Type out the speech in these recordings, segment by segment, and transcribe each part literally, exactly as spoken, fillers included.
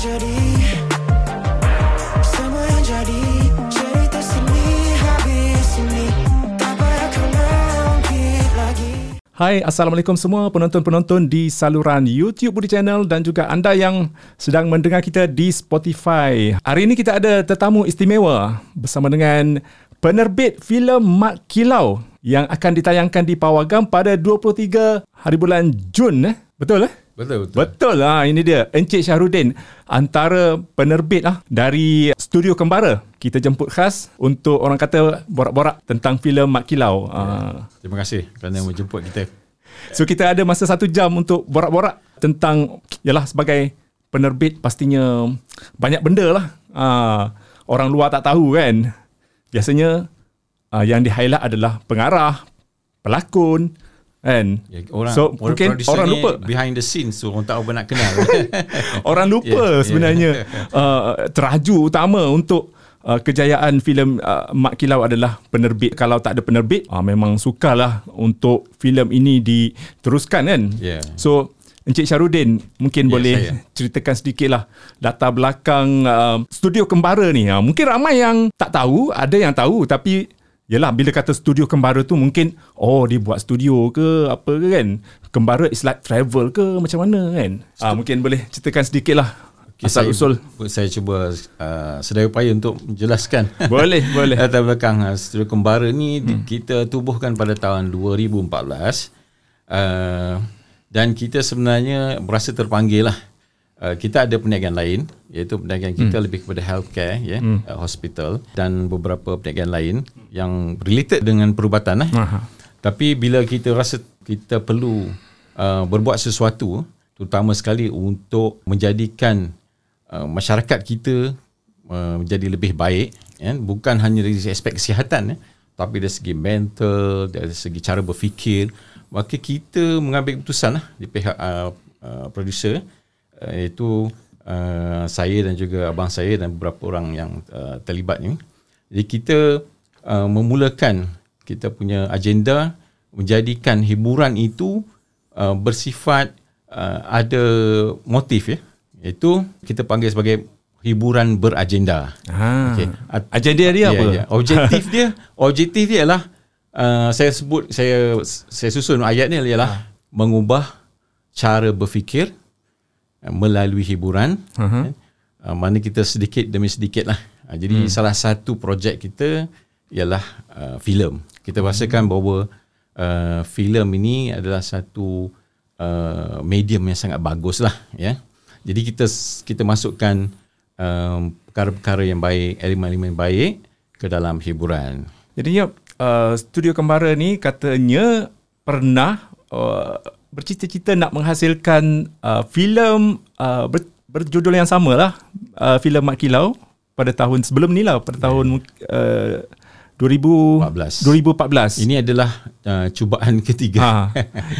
jadi, semua yang jadi, cerita sini habis sini, tak payah kau langkit lagi. Hai, Assalamualaikum semua penonton-penonton di saluran YouTube Budi Channel dan juga anda yang sedang mendengar kita di Spotify. Hari ini kita ada tetamu istimewa bersama dengan penerbit filem Mat Kilau yang akan ditayangkan di Pawagam pada dua puluh tiga hari bulan Jun. Eh? Betul eh? Betul, betul. Betul lah, ini dia. Encik Syahrudin, antara penerbit lah dari Studio Kembara. Kita jemput khas untuk orang kata borak-borak tentang filem Mat Kilau. Ya, uh. Terima kasih kerana menjemput kita. So, kita ada masa satu jam untuk borak-borak tentang, yalah, sebagai penerbit pastinya banyak benda lah. Uh, orang luar tak tahu kan. Biasanya uh, yang di-highlight adalah pengarah, pelakon, kan? Yeah, orang, so orang mungkin orang lupa behind the scenes, so orang tak apa nak kenal. Orang lupa yeah, sebenarnya yeah. uh, teraju utama untuk uh, kejayaan filem uh, Mat Kilau adalah penerbit. Kalau tak ada penerbit, uh, memang sukarlah untuk filem ini diteruskan kan. Yeah. So Encik Syahrudin mungkin yeah, boleh saya. ceritakan sedikitlah latar belakang uh, Studio Kembara ni. Uh, mungkin ramai yang tak tahu, ada yang tahu, tapi yelah, bila kata Studio Kembara tu mungkin, oh, dia buat studio ke apa ke kan. Kembara is like travel ke macam mana kan. Ah, mungkin boleh ceritakan sedikit lah. Okay, asal saya, usul. Saya cuba uh, sedaya upaya untuk menjelaskan. Boleh, boleh. Latar belakang Studio Kembara ni hmm. kita tubuhkan pada tahun dua ribu empat belas. Uh, dan kita sebenarnya berasa terpanggil lah. Uh, kita ada perniagaan lain, iaitu perniagaan kita hmm. lebih kepada healthcare, yeah, hmm. uh, hospital dan beberapa perniagaan lain yang related dengan perubatan. Eh. Tapi bila kita rasa kita perlu uh, berbuat sesuatu, terutama sekali untuk menjadikan uh, masyarakat kita uh, menjadi lebih baik, yeah, bukan hanya dari aspek kesihatan, eh, tapi dari segi mental, dari segi cara berfikir, maka kita mengambil keputusan lah, di pihak uh, uh, produser, iaitu uh, saya dan juga abang saya dan beberapa orang yang uh, terlibat ni. Jadi kita uh, memulakan kita punya agenda menjadikan hiburan itu uh, bersifat uh, ada motif, ya. Iaitu kita panggil sebagai hiburan beragenda. Ah, okay. Agenda dia yeah, apa? Yeah. Objektif dia, objektif dia ialah uh, saya sebut saya saya susun ayat ni ialah ah. mengubah cara berfikir melalui hiburan, uh-huh. uh, mana kita sedikit demi sedikit lah. Uh, jadi hmm. salah satu projek kita ialah uh, filem. Kita rasakan hmm. bahawa uh, filem ini adalah satu uh, medium yang sangat bagus lah. Yeah? Jadi kita kita masukkan um, perkara-perkara yang baik, elemen-elemen baik ke dalam hiburan. Jadi uh, Studio Kembara ni katanya pernah uh, bercita-cita nak menghasilkan uh, filem uh, ber, berjudul yang samalah, uh, filem Mat Kilau pada tahun sebelum ni lah, pada tahun uh, dua ribu empat belas. dua ribu empat belas. Ini adalah uh, cubaan ketiga. Ha.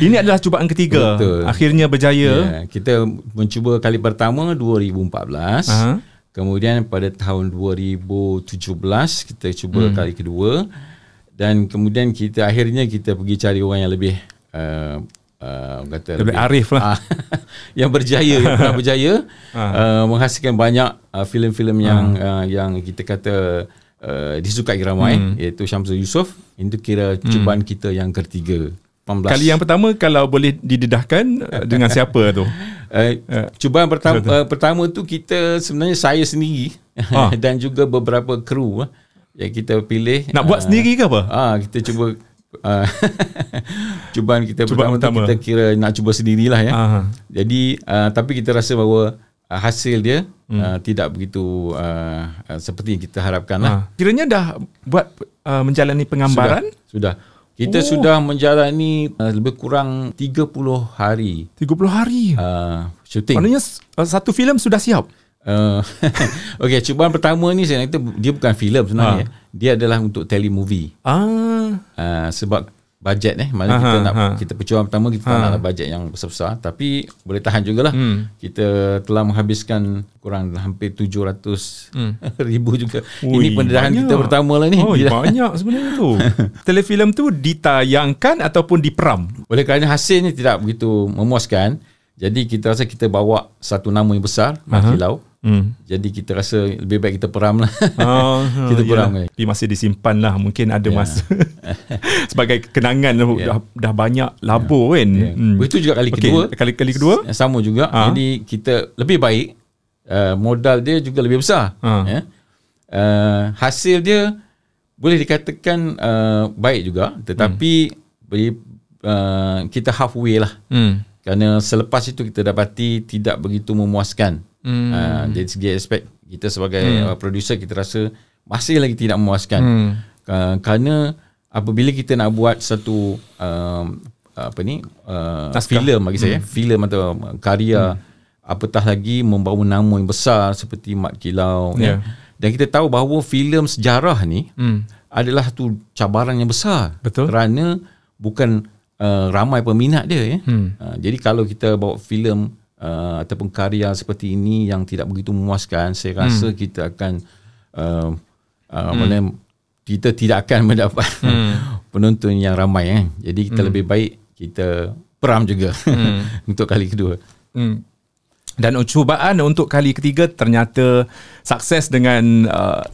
Ini adalah cubaan ketiga. Betul. Akhirnya berjaya. Yeah. Kita mencuba kali pertama dua ribu empat belas. Uh-huh. Kemudian pada tahun dua ribu tujuh belas kita cuba hmm. kali kedua, dan kemudian kita akhirnya kita pergi cari orang yang lebih uh, Uh, kata lebih, lebih arif lah. Yang berjaya, yang pernah berjaya uh, menghasilkan banyak uh, filem-filem yang uh. Uh, yang kita kata uh, disukai ramai, hmm. iaitu Syamsul Yusof. Itu kira cubaan hmm. kita yang ketiga, lapan belas. Kali yang pertama kalau boleh didedahkan dengan siapa tu? Uh, cubaan pertama, uh, pertama tu kita sebenarnya saya sendiri uh. dan juga beberapa kru uh, yang kita pilih. Nak uh, buat sendiri ke apa? Uh, kita cuba cubaan kita Cubaan pertama, pertama. Kita kira nak cuba sendirilah ya. Aha. Jadi uh, tapi kita rasa bahawa uh, hasil dia hmm. uh, tidak begitu uh, uh, seperti yang kita harapkan lah. Kiranya dah buat uh, menjalani penggambaran? Sudah, sudah. Kita oh. sudah menjalani uh, lebih kurang tiga puluh hari tiga puluh hari? Uh, shooting. Maknanya uh, satu filem sudah siap? Uh, Okey, cubaan pertama ni saya nak kata dia bukan filem sebenarnya. Ha. Dia adalah untuk telemovie. Ah. Uh, sebab bajet eh mana aha, kita nak aha. kita percubaan pertama kita aha. nak bajet yang besar-besar, tapi boleh tahan jugalah. Hmm. Kita telah menghabiskan kurang hampir tujuh ratus hmm. ribu juga. Ui, ini pendedahan banyak. Kita pertama lah ni. Oh, banyak sebenarnya tu. Telefilm tu ditayangkan ataupun diperam. Oleh kerana hasilnya tidak begitu memuaskan, jadi kita rasa kita bawa satu nama yang besar, Mat Kilau, hmm. Jadi kita rasa lebih baik kita peram lah. Oh, kita peram kan. Tapi masih disimpan lah. Mungkin ada yeah. masa sebagai kenangan yeah. dah, dah banyak labur yeah. kan yeah. Hmm. Itu juga kali okay. kedua kali, kali kedua sama juga ha. Jadi kita lebih baik, uh, modal dia juga lebih besar ha. yeah. uh, Hasil dia boleh dikatakan uh, baik juga, tetapi hmm. uh, kita halfway lah. Hmm. Kerana selepas itu kita dapati tidak begitu memuaskan. Hmm. Uh, dari segi aspek kita sebagai hmm. producer, kita rasa masih lagi tidak memuaskan. Hmm. Uh, kerana apabila kita nak buat satu uh, apa ni uh, filem bagi saya, hmm. filem atau karya, hmm. apatah lagi membawa nama yang besar seperti Mat Kilau. Yeah. Kan? Dan kita tahu bahawa filem sejarah ni hmm. adalah tu cabaran yang besar. Betul. Kerana bukan Uh, ramai peminat dia ya. Hmm. Uh, jadi kalau kita bawa filem uh, ataupun karya seperti ini yang tidak begitu memuaskan, saya rasa hmm. kita akan uh, uh, hmm. mana, kita tidak akan mendapat hmm. penonton yang ramai ya. Jadi kita hmm. lebih baik kita peram juga hmm. untuk kali kedua. Hmm. Dan cubaan untuk kali ketiga ternyata sukses dengan uh,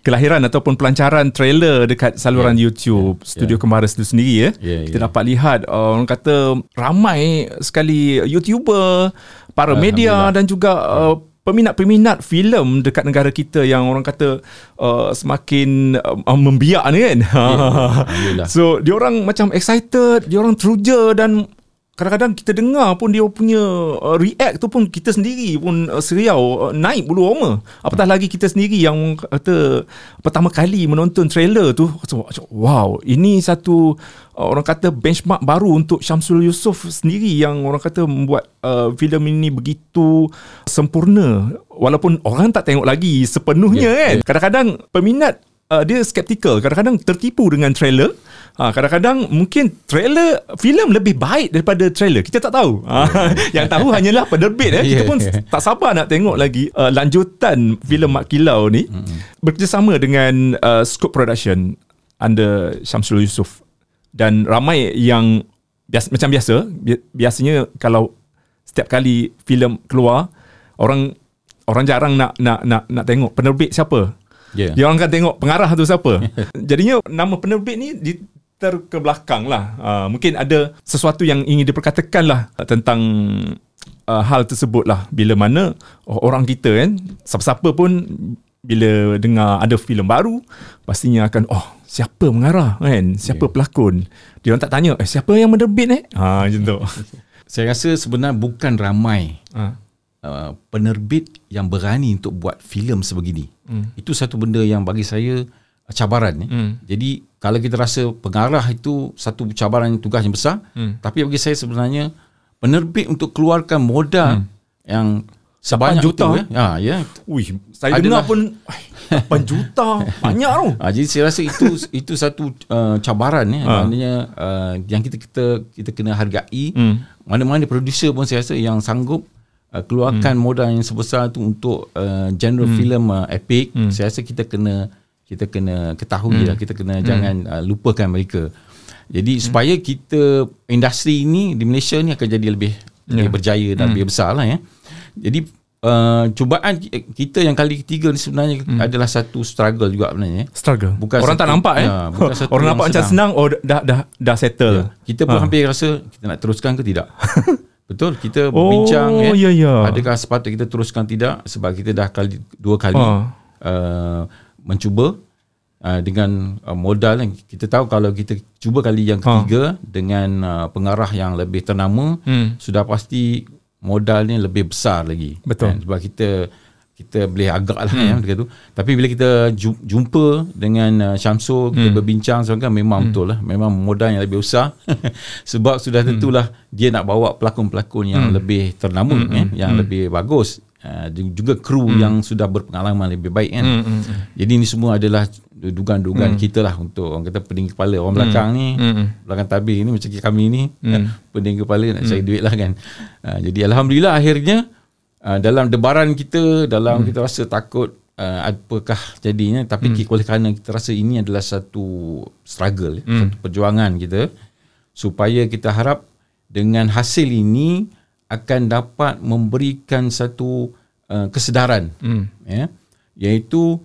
kelahiran ataupun pelancaran trailer dekat saluran yeah. YouTube yeah. Studio yeah. Kembara itu sendiri ya. Yeah, kita yeah. dapat lihat uh, orang kata ramai sekali YouTuber, para media dan juga uh, peminat-peminat filem dekat negara kita yang orang kata uh, semakin uh, membiak ni kan. Yeah. So diorang macam excited, diorang teruja dan kadang-kadang kita dengar pun dia punya uh, react tu pun kita sendiri pun uh, seriau, uh, naik bulu roma. Apatah lagi kita sendiri yang kata pertama kali menonton trailer tu, wow, ini satu uh, orang kata benchmark baru untuk Syamsul Yusof sendiri yang orang kata membuat uh, filem ini begitu sempurna walaupun orang tak tengok lagi sepenuhnya yeah. kan. Kadang-kadang peminat Uh, dia skeptikal, kadang-kadang tertipu dengan trailer. Ha, kadang-kadang mungkin trailer filem lebih baik daripada trailer. Kita tak tahu. Ha, yang tahu hanyalah penerbit eh. Kita pun tak sabar nak tengok lagi uh, lanjutan filem Mat Kilau ni bekerjasama dengan uh, Scope Production under Syamsul Yusof. Dan ramai yang biasa, macam biasa, biasanya kalau setiap kali filem keluar, orang orang jarang nak nak nak nak tengok penerbit siapa. Yeah. Dia orang akan tengok pengarah tu siapa. Jadinya nama penerbit ni diterkebelakang lah. uh, Mungkin ada sesuatu yang ingin diperkatakan lah tentang uh, hal tersebut lah. Bila mana orang kita kan, siapa-siapa pun bila dengar ada filem baru pastinya akan, oh, siapa mengarah kan, siapa yeah. pelakon. Dia orang tak tanya, eh, siapa yang menerbit eh ha, macam tu. Saya rasa sebenarnya bukan ramai ha. Uh, penerbit yang berani untuk buat filem sebegini. Mm. Itu satu benda yang bagi saya cabaran. Eh. Mm. Jadi kalau kita rasa pengarah itu satu cabaran tugas yang besar, mm. tapi bagi saya sebenarnya penerbit untuk keluarkan modal mm. yang sebanyak lapan juta itu, eh. ha, ya. Ui, saya adalah, dengar pun lapan juta banyak tau. Ha, jadi saya rasa itu itu satu uh, cabaran ya. Eh. Ha. Maknanya uh, yang kita kita kita kena hargai. Mm. Mana-mana produser pun saya rasa yang sanggup Uh, keluarkan hmm. modal yang sebesar tu untuk uh, genre hmm. filem uh, epic. hmm. Saya rasa kita kena kita kena ketahui hmm. lah, kita kena hmm. jangan uh, lupakan mereka. Jadi hmm. supaya kita industri ini di Malaysia ni akan jadi lebih, yeah. lebih berjaya dan hmm. lebih besar lah ya. Jadi uh, cubaan kita yang kali ketiga ni sebenarnya hmm. adalah satu struggle juga sebenarnya. Struggle. Bukan orang satu, tak nampak eh. Uh, bukan satu orang nampak macam senang, oh dah dah dah settle. Yeah. Kita pun ha. hampir rasa kita nak teruskan ke tidak. Betul, kita oh, bincang kan? yeah, yeah. Adakah sepatut kita teruskan tidak, sebab kita dah kali, dua kali ha. uh, mencuba uh, dengan uh, modal yang kita tahu. Kalau kita cuba kali yang ketiga ha. dengan uh, pengarah yang lebih ternama, hmm. sudah pasti modalnya lebih besar lagi. Betul. Kan? Sebab kita kita boleh agak lah hmm. ya, dekat tu. Tapi bila kita jumpa dengan uh, Syamsul, kita hmm. berbincang sebenarnya memang hmm. betul lah, memang modal yang lebih besar. Sebab sudah tentulah hmm. dia nak bawa pelakon-pelakon yang hmm. lebih ternama, hmm. eh, yang hmm. lebih bagus, uh, juga kru hmm. yang sudah berpengalaman lebih baik kan. hmm. Jadi ini semua adalah dugaan-dugaan hmm. kita lah, untuk orang kata pening kepala orang hmm. belakang ni, hmm. belakang tabir ni macam kami ni, hmm. kan, pening kepala nak cari hmm. duit lah kan. Uh, jadi alhamdulillah akhirnya Uh, dalam debaran kita, dalam hmm. kita rasa takut uh, apakah jadinya, tapi hmm. oleh kerana kita rasa ini adalah satu struggle, hmm. satu perjuangan kita, supaya kita harap dengan hasil ini akan dapat memberikan satu uh, kesedaran, mm. ya, iaitu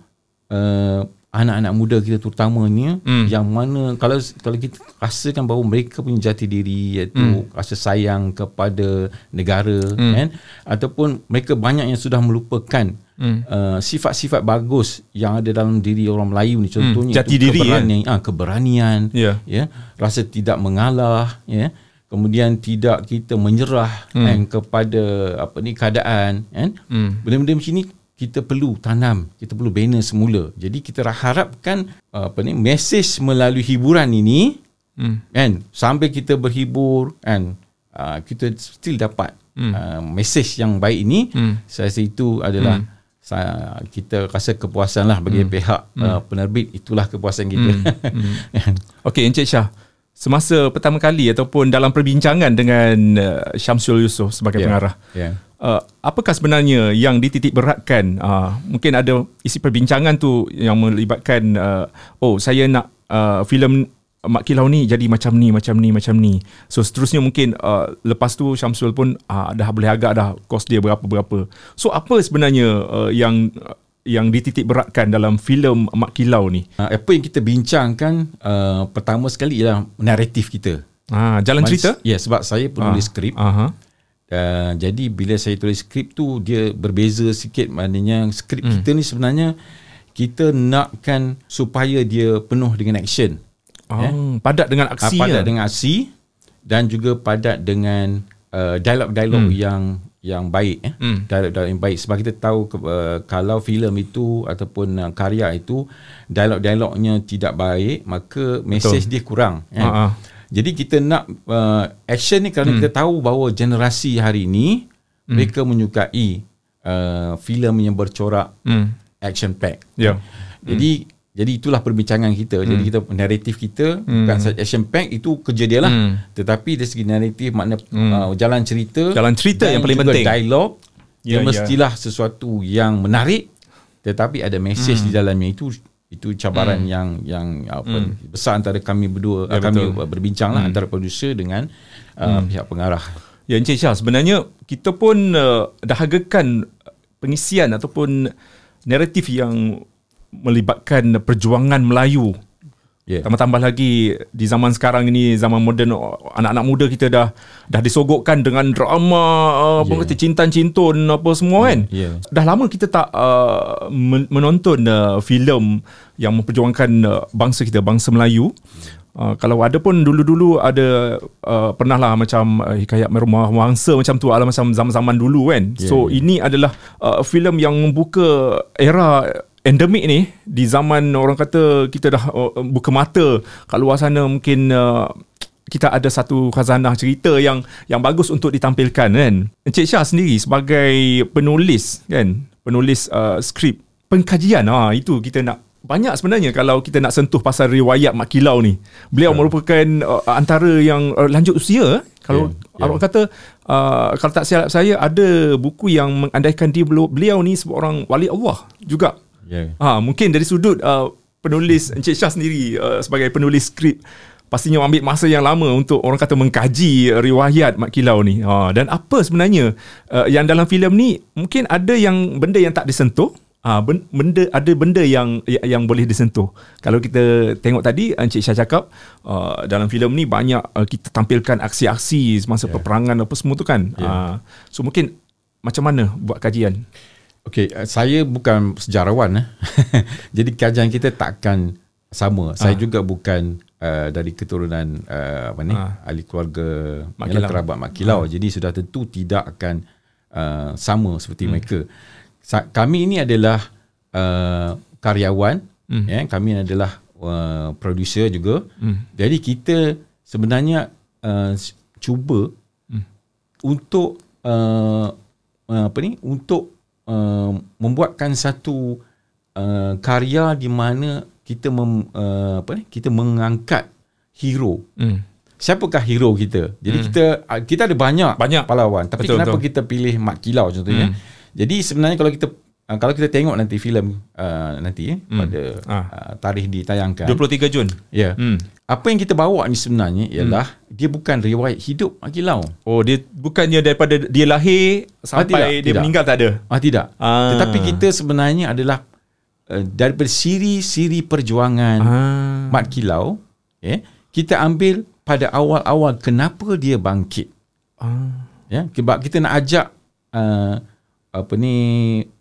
uh, anak-anak muda kita terutamanya, mm. yang mana kalau kalau kita rasakan bahawa mereka punya jati diri, iaitu mm. rasa sayang kepada negara, mm. kan, ataupun mereka banyak yang sudah melupakan mm. uh, sifat-sifat bagus yang ada dalam diri orang Melayu ni, contohnya mm. jati diri, keberanian, ya? ah, keberanian yeah. ya, rasa tidak mengalah, ya, kemudian tidak kita menyerah mm. kan, kepada apa ni keadaan, kan, mm. benda-benda macam ni kita perlu tanam, kita perlu bina semula. Jadi kita harapkan apa ni mesej melalui hiburan ini, hmm. kan, sambil kita berhibur, kan, uh, kita still dapat hmm. uh, mesej yang baik ini. Hmm. Saya rasa itu adalah hmm. saya, kita rasa kepuasan lah bagi hmm. pihak uh, penerbit, itulah kepuasan kita. Hmm. Hmm. Okey, Encik Shah, semasa pertama kali ataupun dalam perbincangan dengan uh, Syamsul Yusof sebagai yeah. pengarah. Yeah. Uh, apakah sebenarnya yang dititik beratkan? Uh, mungkin ada isi perbincangan tu yang melibatkan uh, oh, saya nak uh, filem Mat Kilau ni jadi macam ni, macam ni, macam ni. So seterusnya mungkin uh, lepas tu Syamsul pun uh, dah boleh agak dah kos dia berapa-berapa. So apa sebenarnya uh, yang uh, yang dititik beratkan dalam filem Mat Kilau ni? Uh, apa yang kita bincangkan uh, pertama sekali ialah naratif kita. Ah, jalan Mas, cerita? Ya, yeah, sebab saya penulis ah, skrip. Aha. Uh, jadi bila saya tulis skrip tu, dia berbeza sikit. Maknanya skrip hmm. kita ni sebenarnya kita nakkan supaya dia penuh dengan action, oh, eh? Padat dengan aksi, uh, padat ya? dengan aksi dan juga padat dengan uh, dialog-dialog hmm. yang yang baik, eh? hmm. dialog-dialog yang baik. Sebab kita tahu uh, kalau filem itu ataupun uh, karya itu dialog-dialognya tidak baik, maka mesej dia kurang, eh? uh-huh. Jadi kita nak uh, action ni kerana hmm. kita tahu bahawa generasi hari ini hmm. mereka menyukai uh, filem yang bercorak hmm. action pack. Yeah. Jadi hmm. jadi itulah perbincangan kita. Hmm. Jadi kita naratif kita hmm. bukan action pack, itu kerja dia lah. Hmm. Tetapi dari segi naratif makna hmm. uh, jalan cerita, jalan cerita yang paling penting. Dialog yeah, dia mestilah yeah. sesuatu yang menarik tetapi ada mesej hmm. di dalamnya. Itu itu cabaran hmm. yang yang apa hmm. besar antara kami berdua, ya, kami betul. berbincanglah hmm. antara produser dengan uh, hmm. pihak pengarah. Ya, Encik Shah, sebenarnya kita pun uh, dahagakan pengisian ataupun naratif yang melibatkan perjuangan Melayu. Yeah. Tambah-tambah lagi di zaman sekarang ini, zaman moden, anak-anak muda kita dah dah disogokkan dengan drama, yeah. apa kata, cintan-cintun apa semua, kan. Yeah. Yeah. Dah lama kita tak uh, menonton uh, filem yang memperjuangkan uh, bangsa kita, bangsa Melayu. Uh, kalau ada pun dulu-dulu ada uh, pernahlah macam uh, Hikayat Merung Wangsa macam tu, ala macam zaman-zaman dulu, kan. Yeah. So ini adalah uh, filem yang membuka era endemik ni, di zaman orang kata kita dah uh, buka mata kat luar sana, mungkin uh, kita ada satu khazanah cerita yang yang bagus untuk ditampilkan, kan. Encik Shah sendiri sebagai penulis, kan, penulis uh, skrip, pengkajian, ha, itu kita nak banyak sebenarnya kalau kita nak sentuh pasal riwayat Mat Kilau ni. Beliau yeah. merupakan uh, antara yang uh, lanjut usia. Kalau yeah, yeah. orang kata, uh, kalau tak silap saya, ada buku yang mengandaikan dia, beliau ni seorang wali Allah juga. Yeah. Ha, mungkin dari sudut uh, penulis Encik Shah sendiri uh, sebagai penulis skrip, pastinya ambil masa yang lama untuk orang kata mengkaji riwayat Mat Kilau ni, ha, dan apa sebenarnya uh, yang dalam filem ni mungkin ada yang benda yang tak disentuh, ha, benda, ada benda yang yang boleh disentuh. Kalau kita tengok tadi Encik Shah cakap uh, dalam filem ni banyak uh, kita tampilkan aksi-aksi semasa yeah. peperangan apa semua tu, kan, yeah. ha, so mungkin macam mana buat kajian? Okey, saya bukan sejarawan. Eh. Jadi kajian kita takkan sama. Ah. Saya juga bukan uh, dari keturunan uh, apa ni? Ah. ahli keluarga kerabat Mat Kilau. Ah. Jadi sudah tentu tidak akan uh, sama seperti hmm. mereka. Sa- kami ini adalah uh, karyawan, hmm. ya, kami adalah uh, produser juga. Hmm. Jadi kita sebenarnya uh, cuba hmm. untuk uh, apa ni? Untuk Uh, membuatkan satu uh, karya di mana kita mem, uh, apa ni? kita mengangkat hero. Mm. Siapakah hero kita? Jadi mm. kita kita ada banyak, banyak pahlawan, tapi betul, kenapa betul. kita pilih Mat Kilau contohnya? Mm. Jadi sebenarnya kalau kita Uh, kalau kita tengok nanti filem uh, nanti eh, mm. pada ah. uh, tarikh ditayangkan dua puluh tiga Jun. Ya. Yeah. Mm. Apa yang kita bawa ni sebenarnya ialah mm. dia bukan riwayat hidup Mat Kilau. Oh, dia bukannya daripada dia lahir sampai ah, tidak, dia tidak. meninggal tak ada. Ah tidak. Ah. Tetapi kita sebenarnya adalah uh, daripada siri-siri perjuangan ah. Mat Kilau, eh, kita ambil pada awal-awal kenapa dia bangkit. Ah. Ya, yeah? Kita nak ajak uh, apa ni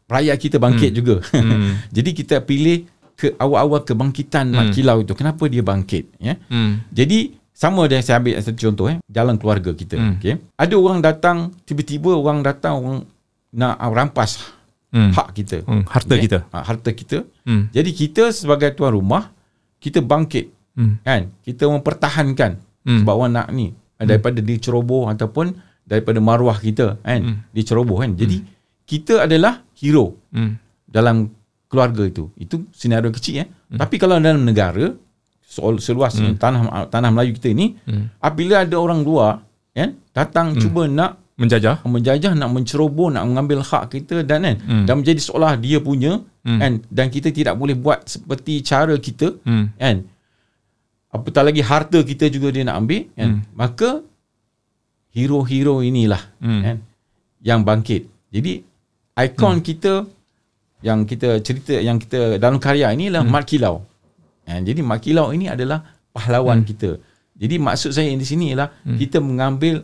rakyat kita bangkit hmm. juga. Hmm. Jadi kita pilih ke awal-awal kebangkitan hmm. Mat Kilau itu. Kenapa dia bangkit? Ya? Hmm. Jadi sama dengan saya ambil satu contoh eh, dalam keluarga kita. Hmm. Okay? Ada orang datang, tiba-tiba orang datang orang nak rampas hmm. hak kita. Hmm. Harta, okay? kita. Ha, harta kita. Harta hmm. kita. Jadi kita sebagai tuan rumah, kita bangkit. Hmm. Kan? Kita mempertahankan hmm. sebab orang nak ni. Hmm. Daripada diceroboh ataupun daripada maruah kita. Kan? Hmm. Diceroboh kan. Jadi hmm. kita adalah hero hmm. dalam keluarga itu. Itu senario kecil. Eh? Hmm. Tapi kalau dalam negara, seluas hmm. tanah tanah Melayu kita ni, hmm. apabila ada orang luar eh, datang hmm. cuba nak menjajah, menjajah, nak menceroboh, nak mengambil hak kita dan kan, hmm. dan menjadi seolah dia punya hmm. kan, dan kita tidak boleh buat seperti cara kita hmm. kan. Apatah lagi harta kita juga dia nak ambil kan. Hmm. Maka hero-hero inilah hmm. kan, yang bangkit. Jadi ikon hmm. kita yang kita cerita, yang kita dalam karya inilah hmm. Mat Kilau. Jadi Mat Kilau ini adalah pahlawan hmm. kita. Jadi maksud saya di sini ialah hmm. kita mengambil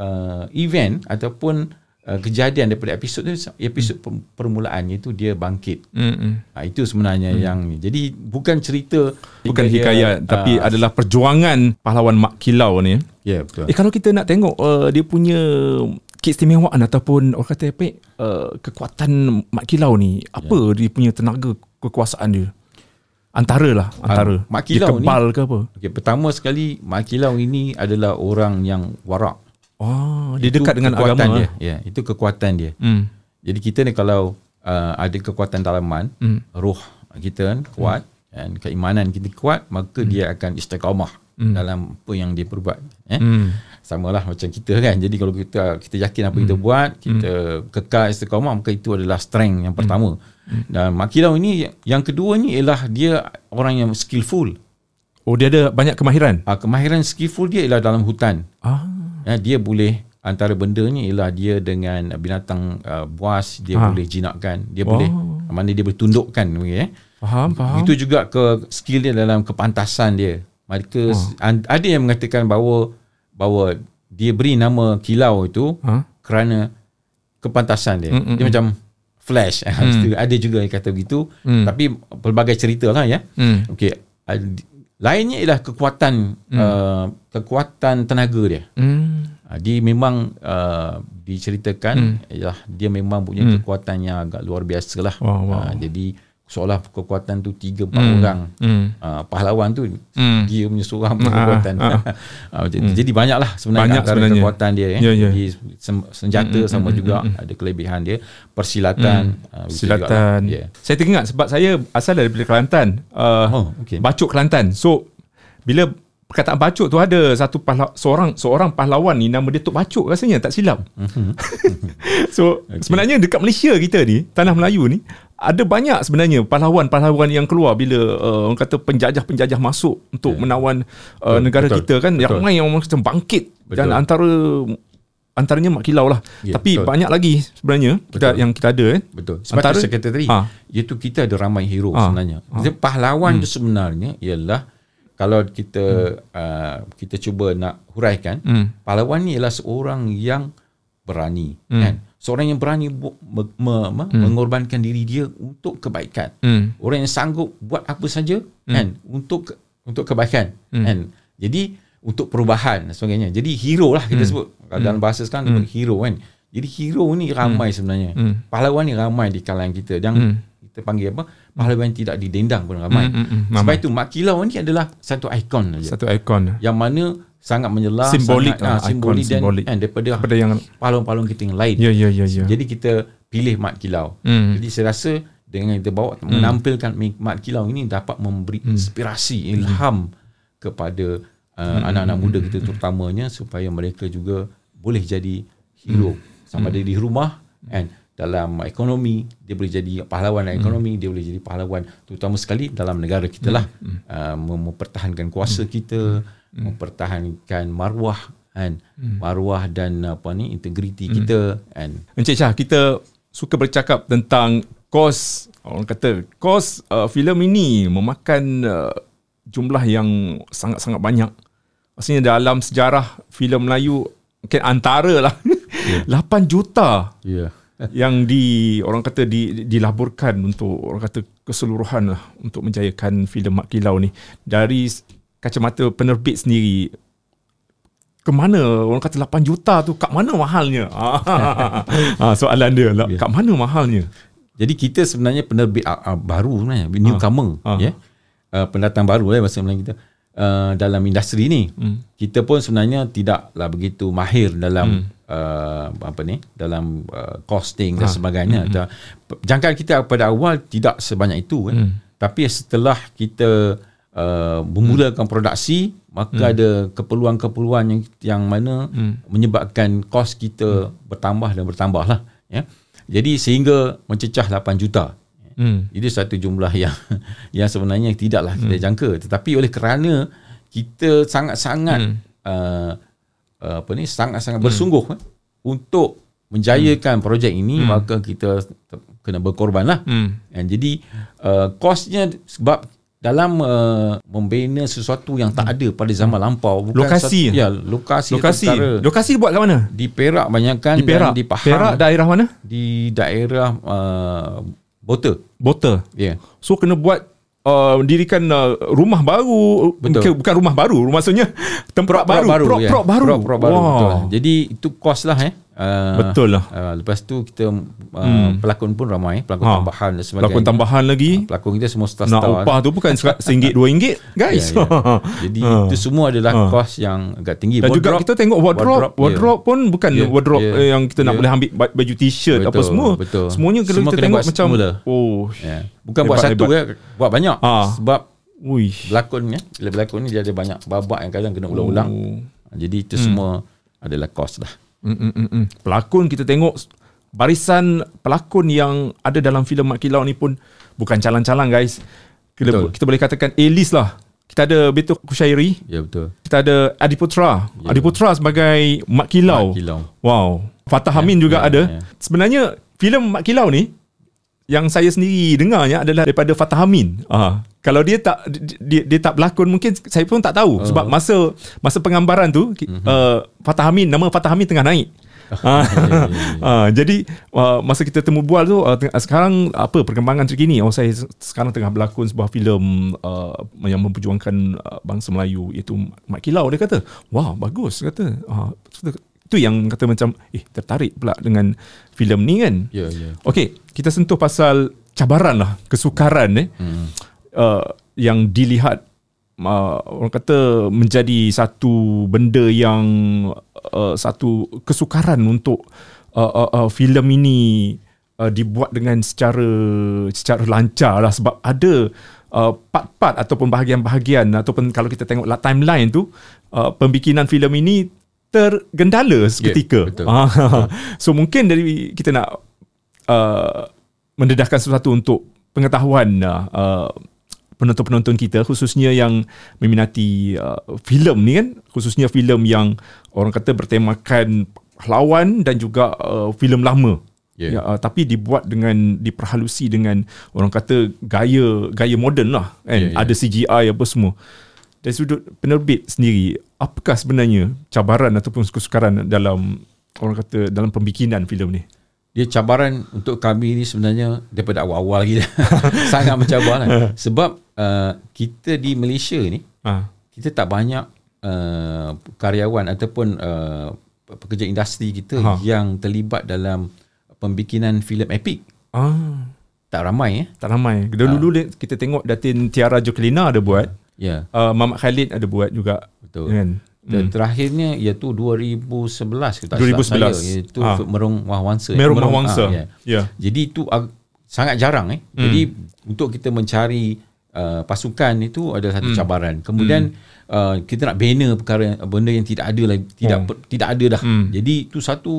uh, event ataupun uh, kejadian daripada episod tu, episod hmm. permulaan iaitu dia bangkit. Hmm. Ha, itu sebenarnya hmm. yang jadi bukan cerita, bukan hikayat, dia, tapi uh, adalah perjuangan pahlawan Mat Kilau ni. Ya yeah, betul. Eh, kalau kita nak tengok uh, dia punya keistimewaan ataupun orang kata apa, uh, kekuatan Mat Kilau ni apa ya. Dia punya tenaga kekuasaan dia antaralah antara uh, Mat Kilau dia kebal ni, ke apa? Okay, pertama sekali Mat Kilau ini adalah orang yang warak. Oh, dia itu dekat dengan agama dia. Ya, itu kekuatan dia. Hmm. Jadi kita ni kalau uh, ada kekuatan dalaman, hmm. roh kita kuat hmm. dan keimanan kita kuat, maka hmm. dia akan istiqamah. Hmm. Dalam apa yang dia perbuat eh? hmm. Samalah macam kita kan. Jadi kalau kita kita yakin apa hmm. kita buat, kita hmm. kekal istiqamah, maka itu adalah strength yang pertama. hmm. Dan Mat Kilau ini yang kedua ni ialah dia orang yang skillful. Oh, dia ada banyak kemahiran. ha, Kemahiran skillful dia ialah dalam hutan. ah. ya, Dia boleh, antara bendanya ialah dia dengan binatang uh, buas dia ha. boleh jinakkan. Dia oh. boleh, mana dia boleh tundukkan eh? Faham, faham. Itu juga ke skill dia dalam kepantasan dia. Mereka oh. ada yang mengatakan bahawa bahawa dia beri nama Kilau itu huh? kerana kepantasan dia. Mm, mm, dia mm. macam flash. Mm. Ada juga yang kata begitu. Mm. Tapi pelbagai cerita lah ya. Mm. Okay. Lainnya ialah kekuatan mm. uh, kekuatan tenaga dia. Mm. Dia memang uh, diceritakan mm. ialah dia memang punya mm. kekuatan yang agak luar biasa lah. Wow, wow. Uh, jadi seolah kekuatan tu tiga empat mm. orang mm. Uh, pahlawan tu mm. dia punya seorang punya kekuatan. ah, ah. uh, jadi, mm. jadi banyaklah sebenarnya, banyak sebenarnya kekuatan dia eh. yeah, yeah. Jadi senjata mm, sama mm, juga mm, ada kelebihan dia. Persilatan mm. uh, Persilatan yeah. Saya teringat sebab saya asal daripada Kelantan. uh, oh, okay. Bacuk Kelantan. So bila perkataan Bacuk tu ada satu pahla, seorang seorang pahlawan ni nama dia Tok Bacuk rasanya, tak silap. So okay. sebenarnya dekat Malaysia kita ni, tanah Melayu ni, ada banyak sebenarnya pahlawan-pahlawan yang keluar bila uh, orang kata penjajah-penjajah masuk untuk yeah. menawan uh, betul, negara betul, kita kan. Betul. Yang ramai yang macam bangkit betul. Dan antara antaranya Mat Kilau lah. Yeah, tapi betul. Banyak lagi sebenarnya kita, yang kita ada eh. Betul. Sebab antara, saya kata tadi ha. iaitu kita ada ramai hero ha. sebenarnya. Ha. Jadi pahlawan hmm. tu sebenarnya ialah kalau kita hmm. uh, kita cuba nak huraikan, hmm. pahlawan ni ialah seorang yang berani, hmm. kan? Seorang yang berani bu- me- me- hmm. mengorbankan diri dia untuk kebaikan. Hmm. Orang yang sanggup buat apa saja, hmm. kan? Untuk untuk kebaikan, hmm. kan? Jadi untuk perubahan dan sebagainya. Jadi hero lah kita hmm. sebut dalam bahasa sekarang hmm. hero kan. Jadi hero ni ramai hmm. sebenarnya. Hmm. Pahlawan ni ramai di kalangan kita. Yang hmm. kita panggil apa, pahlawan tidak didendang pun ramai. Mm, mm, mm, sebab itu Mat Kilau ni adalah satu ikon saja. Satu ikon. Yang mana sangat menyelah, simbolik, sangat, ah, simbolik, dan, simbolik. Dan, daripada, daripada yang pahlawan-pahlawan kita yang lain. Yeah, yeah, yeah, yeah. Jadi kita pilih Mat Kilau. Mm. Jadi saya rasa dengan kita bawa mm. menampilkan Mat Kilau ini dapat memberi mm. inspirasi, ilham mm. kepada uh, mm. anak-anak muda kita terutamanya supaya mereka juga boleh jadi hero. Mm. Sama ada di rumah, kan? dalam ekonomi, dia boleh jadi pahlawan dalam ekonomi, hmm. dia boleh jadi pahlawan terutama sekali dalam negara kita lah, hmm. uh, mempertahankan kuasa hmm. kita, hmm. mempertahankan marwah kan, hmm. marwah dan apa ni integriti hmm. kita kan. Encik Shah, kita suka bercakap tentang kos, orang kata kos uh, filem ini memakan uh, jumlah yang sangat-sangat banyak. Maksudnya dalam sejarah filem Melayu mungkin antara lah yeah. lapan juta yeah. yang di orang kata di, dilaburkan untuk orang kata keseluruhan lah untuk menjayakan filem Mat Kilau ni. Dari kacamata penerbit sendiri, ke mana orang kata lapan juta tu kat mana mahalnya? Ha, soalan dia yeah. kat mana mahalnya? Jadi kita sebenarnya penerbit uh, baru sebenarnya, newcomer ha. Ha. Yeah? Uh, pendatang baru lah bahasa Melayu kita uh, dalam industri ni. Hmm. Kita pun sebenarnya tidaklah begitu mahir dalam hmm. Uh, apa ni dalam uh, costing dan ha. sebagainya. Hmm. Jangkaan kita pada awal tidak sebanyak itu kan. Hmm. Tapi setelah kita uh, memulakan hmm. produksi, maka hmm. ada keperluan-keperluan yang yang mana hmm. menyebabkan kos kita hmm. bertambah dan bertambahlah ya. Jadi sehingga mencecah lapan juta. Hmm. Jadi satu jumlah yang yang sebenarnya tidaklah kita hmm. jangka, tetapi oleh kerana kita sangat-sangat hmm. uh, apa ni sangat-sangat hmm. bersungguh eh, untuk menjayakan hmm. projek ini, hmm. maka kita kena berkorbanlah. Hmm. Dan jadi uh, kosnya sebab dalam uh, membina sesuatu yang tak ada pada zaman lampau, bukan lokasi satu, ya lokasi lokasi tentara. Lokasi buat kat mana? Di Perak banyakkan, di Perak, dan di Pahang. Perak daerah mana? Di daerah uh, Botol. Botol. Ya. Yeah. So kena buat Uh, dirikan uh, rumah baru. Betul. Bukan rumah baru, rumah maksudnya tempat baru, baru, prop, yeah. prop baru, prop, prop baru. Wow. Betul lah. Jadi itu kos lah eh. Uh, Betul lah. Uh, lepas tu kita uh, hmm. pelakon pun ramai, pelakon ha. tambahan dan sebagainya. Pelakon tambahan lagi. Uh, pelakon kita semua star-star. Nak upah lah tu bukan satu ringgit dua ringgit guys. Yeah, yeah. Jadi ha. itu semua adalah ha. kos yang agak tinggi. Dan wardrobe, juga kita tengok wardrobe, wardrobe, wardrobe yeah. pun bukan yeah. wardrobe yeah. yang kita yeah. nak boleh ambil baju t-shirt. Betul. Apa semua. Betul. Semuanya kita, semua kita tengok macam semula. Oh. Yeah. Bukan hebat, buat satu ya, buat banyak. Ha. Sebab ui, berlakonnya, bila berlakon ni dia ada banyak babak yang kadang kena ulang-ulang. Oh. Jadi itu hmm. semua adalah kos dah. Mm-mm-mm. Pelakon kita tengok barisan pelakon yang ada dalam filem Mat Kilau ni pun bukan calang-calang guys. Kita, kita boleh katakan A-list lah. Kita ada Datuk Kusyairi. Ya betul. Kita ada Adi Putra. Ya. Adi Putra sebagai Mat Kilau. Mat Kilau. Wow. Fatah Amin ya, juga ya, ada. Ya. Sebenarnya filem Mat Kilau ni yang saya sendiri dengarnya adalah daripada Fatah Amin. Ah, kalau dia tak dia, dia tak berlakon mungkin saya pun tak tahu, oh. sebab masa masa penggambaran tu mm-hmm. uh, Fatah Amin, nama Fatah Amin tengah naik. ah, ah, jadi uh, masa kita temu bual tu uh, sekarang apa perkembangan terkini? Oh, saya sekarang tengah berlakon sebuah filem uh, yang memperjuangkan uh, bangsa Melayu, iaitu Mat Kilau. Dia kata, "Wah, bagus," kata. Ah, itu yang kata macam eh tertarik pula dengan filem ni kan. Ya yeah, ya. Yeah. Okey, kita sentuh pasal cabaran lah, kesukaran eh. Hmm. Uh, yang dilihat uh, orang kata menjadi satu benda yang uh, satu kesukaran untuk uh, uh, uh, filem ini uh, dibuat dengan secara secara lancar lah, sebab ada Uh, part-part ataupun bahagian-bahagian ataupun kalau kita tengok lah timeline tu uh, pembikinan filem ini tergendala seketika. Yeah, betul, betul. So mungkin dari kita nak uh, mendedahkan sesuatu untuk pengetahuan uh, penonton-penonton kita, khususnya yang meminati uh, filem ni kan, khususnya filem yang orang kata bertemakan pahlawan dan juga uh, filem lama. Yeah. Ya, uh, tapi dibuat dengan diperhalusi dengan orang kata gaya gaya moden lah kan. Yeah, yeah. Ada C G I apa semua. Dari sudut penerbit sendiri, apakah sebenarnya cabaran ataupun kesukaran dalam orang kata dalam pembikinan filem ni? Dia cabaran untuk kami ni sebenarnya daripada awal-awal kita sangat mencabar lah. Sebab uh, kita di Malaysia ni ha. kita tak banyak uh, karyawan ataupun uh, pekerja industri kita ha. yang terlibat dalam pembikinan filem epik. Ah, tak ramai eh. Tak ramai. Dulu-dulu ha. kita tengok Datin Tiara Joklina ada buat. Ya. Yeah. Uh, Mamat Khalid ada buat juga. Betul. Kan? Dan terakhirnya iaitu dua ribu sebelas ke tak salah saya, iaitu ha. Merung Wangsa. Merung Wangsa. Ha, yeah. Yeah. Jadi itu uh, sangat jarang eh. Mm. Jadi untuk kita mencari uh, pasukan itu ada satu mm. cabaran. Kemudian mm. uh, kita nak bina perkara benda yang tidak ada lagi, tidak oh. per, tidak ada dah. Mm. Jadi itu satu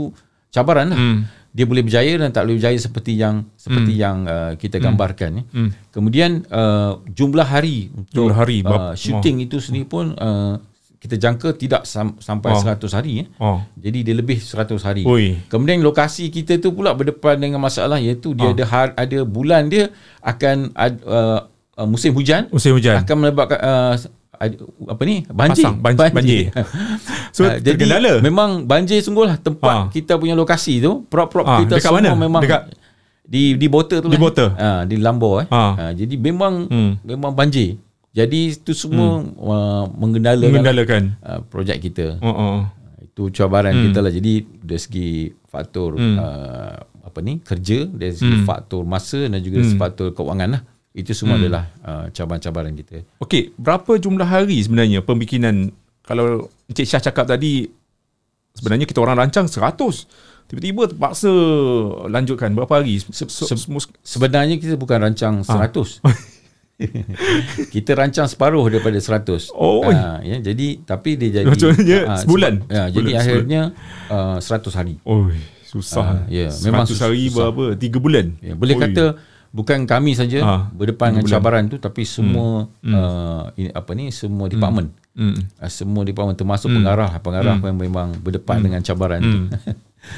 cabaran lah. Mm. dia boleh berjaya dan tak boleh berjaya seperti yang seperti mm. yang uh, kita gambarkan. Mm. Mm. Kemudian uh, jumlah hari untuk jumlah hari, uh, shooting oh. itu sendiri pun uh, kita jangka tidak sam- sampai oh. seratus hari ya. Oh. Jadi dia lebih seratus hari. Ui. Kemudian lokasi kita tu pula berdepan dengan masalah, iaitu dia oh. ada har- ada bulan dia akan ad, uh, uh, musim hujan. Musim hujan akan menyebabkan uh, apa ni banjir Pasang, banjir, banjir. So uh, jadi kendala. Memang banjir sungguhlah tempat ha. kita punya lokasi tu, prop-prop ha, kita semua mana? Memang dekat di di Botol tu, di Botol lah. Ha, di Lambor eh. ha. Ha, jadi memang hmm. memang banjir. Jadi itu semua hmm. uh, mengendalakan, mengendalakan. Uh, projek kita. Oh, oh. Uh, itu cabaran hmm. kita lah. Jadi dari segi faktor hmm. uh, apa ni kerja, dari segi hmm. faktor masa dan juga hmm. faktor kewangan lah. Itu semua hmm. adalah uh, cabaran-cabaran kita. Okey, berapa jumlah hari sebenarnya pembikinan? Kalau Encik Syah cakap tadi, sebenarnya kita orang rancang seratus. Tiba-tiba terpaksa lanjutkan berapa hari? Se- se- sebenarnya kita bukan rancang seratus. Ha. Kita rancang separuh daripada seratus. Oh, uh, ya, jadi tapi dia jadi uh, sebulan. Ya, sebulan. Jadi sebulan. Akhirnya uh, seratus hari. Oh, susah. Uh, yeah, memang seratus hari susah. Berapa? tiga bulan. Yeah, boleh Oi. kata bukan kami saja ha, berdepan dengan bulan. cabaran tu, tapi semua hmm. uh, ini, apa ni semua department. Hmm. Uh, semua department termasuk hmm. pengarah, pengarah hmm. yang memang berdepan hmm. dengan cabaran hmm. tu.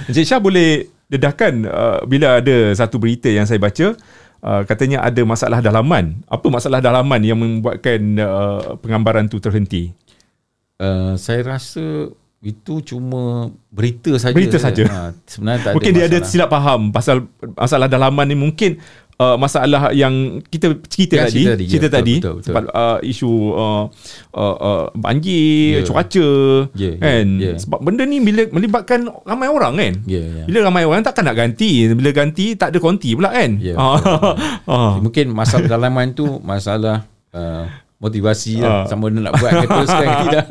Encik Syah boleh dedahkan uh, bila ada satu berita yang saya baca, Uh, katanya ada masalah dalaman. Apa masalah dalaman yang membuatkan uh, penggambaran tu terhenti? Uh, saya rasa itu cuma berita saja. Berita saja. Ha, sebenarnya tak mungkin ada masalah. Dia ada silap faham pasal masalah dalaman ni. Mungkin uh, masalah yang kita cerita ya, tadi, cerita tadi, cerita ya, tadi betul, betul, sebab uh, isu uh, uh, uh, banjir, yeah. cuaca, yeah, kan. Yeah, yeah. Sebab benda ni bila melibatkan ramai orang kan. Yeah, yeah. Bila ramai orang takkan nak ganti. Bila ganti tak ada konti pula kan. Yeah, uh, uh. Mungkin masalah dalaman tu masalah Uh, motivasi uh. lah, sama benda nak buat kita teruskan tidak.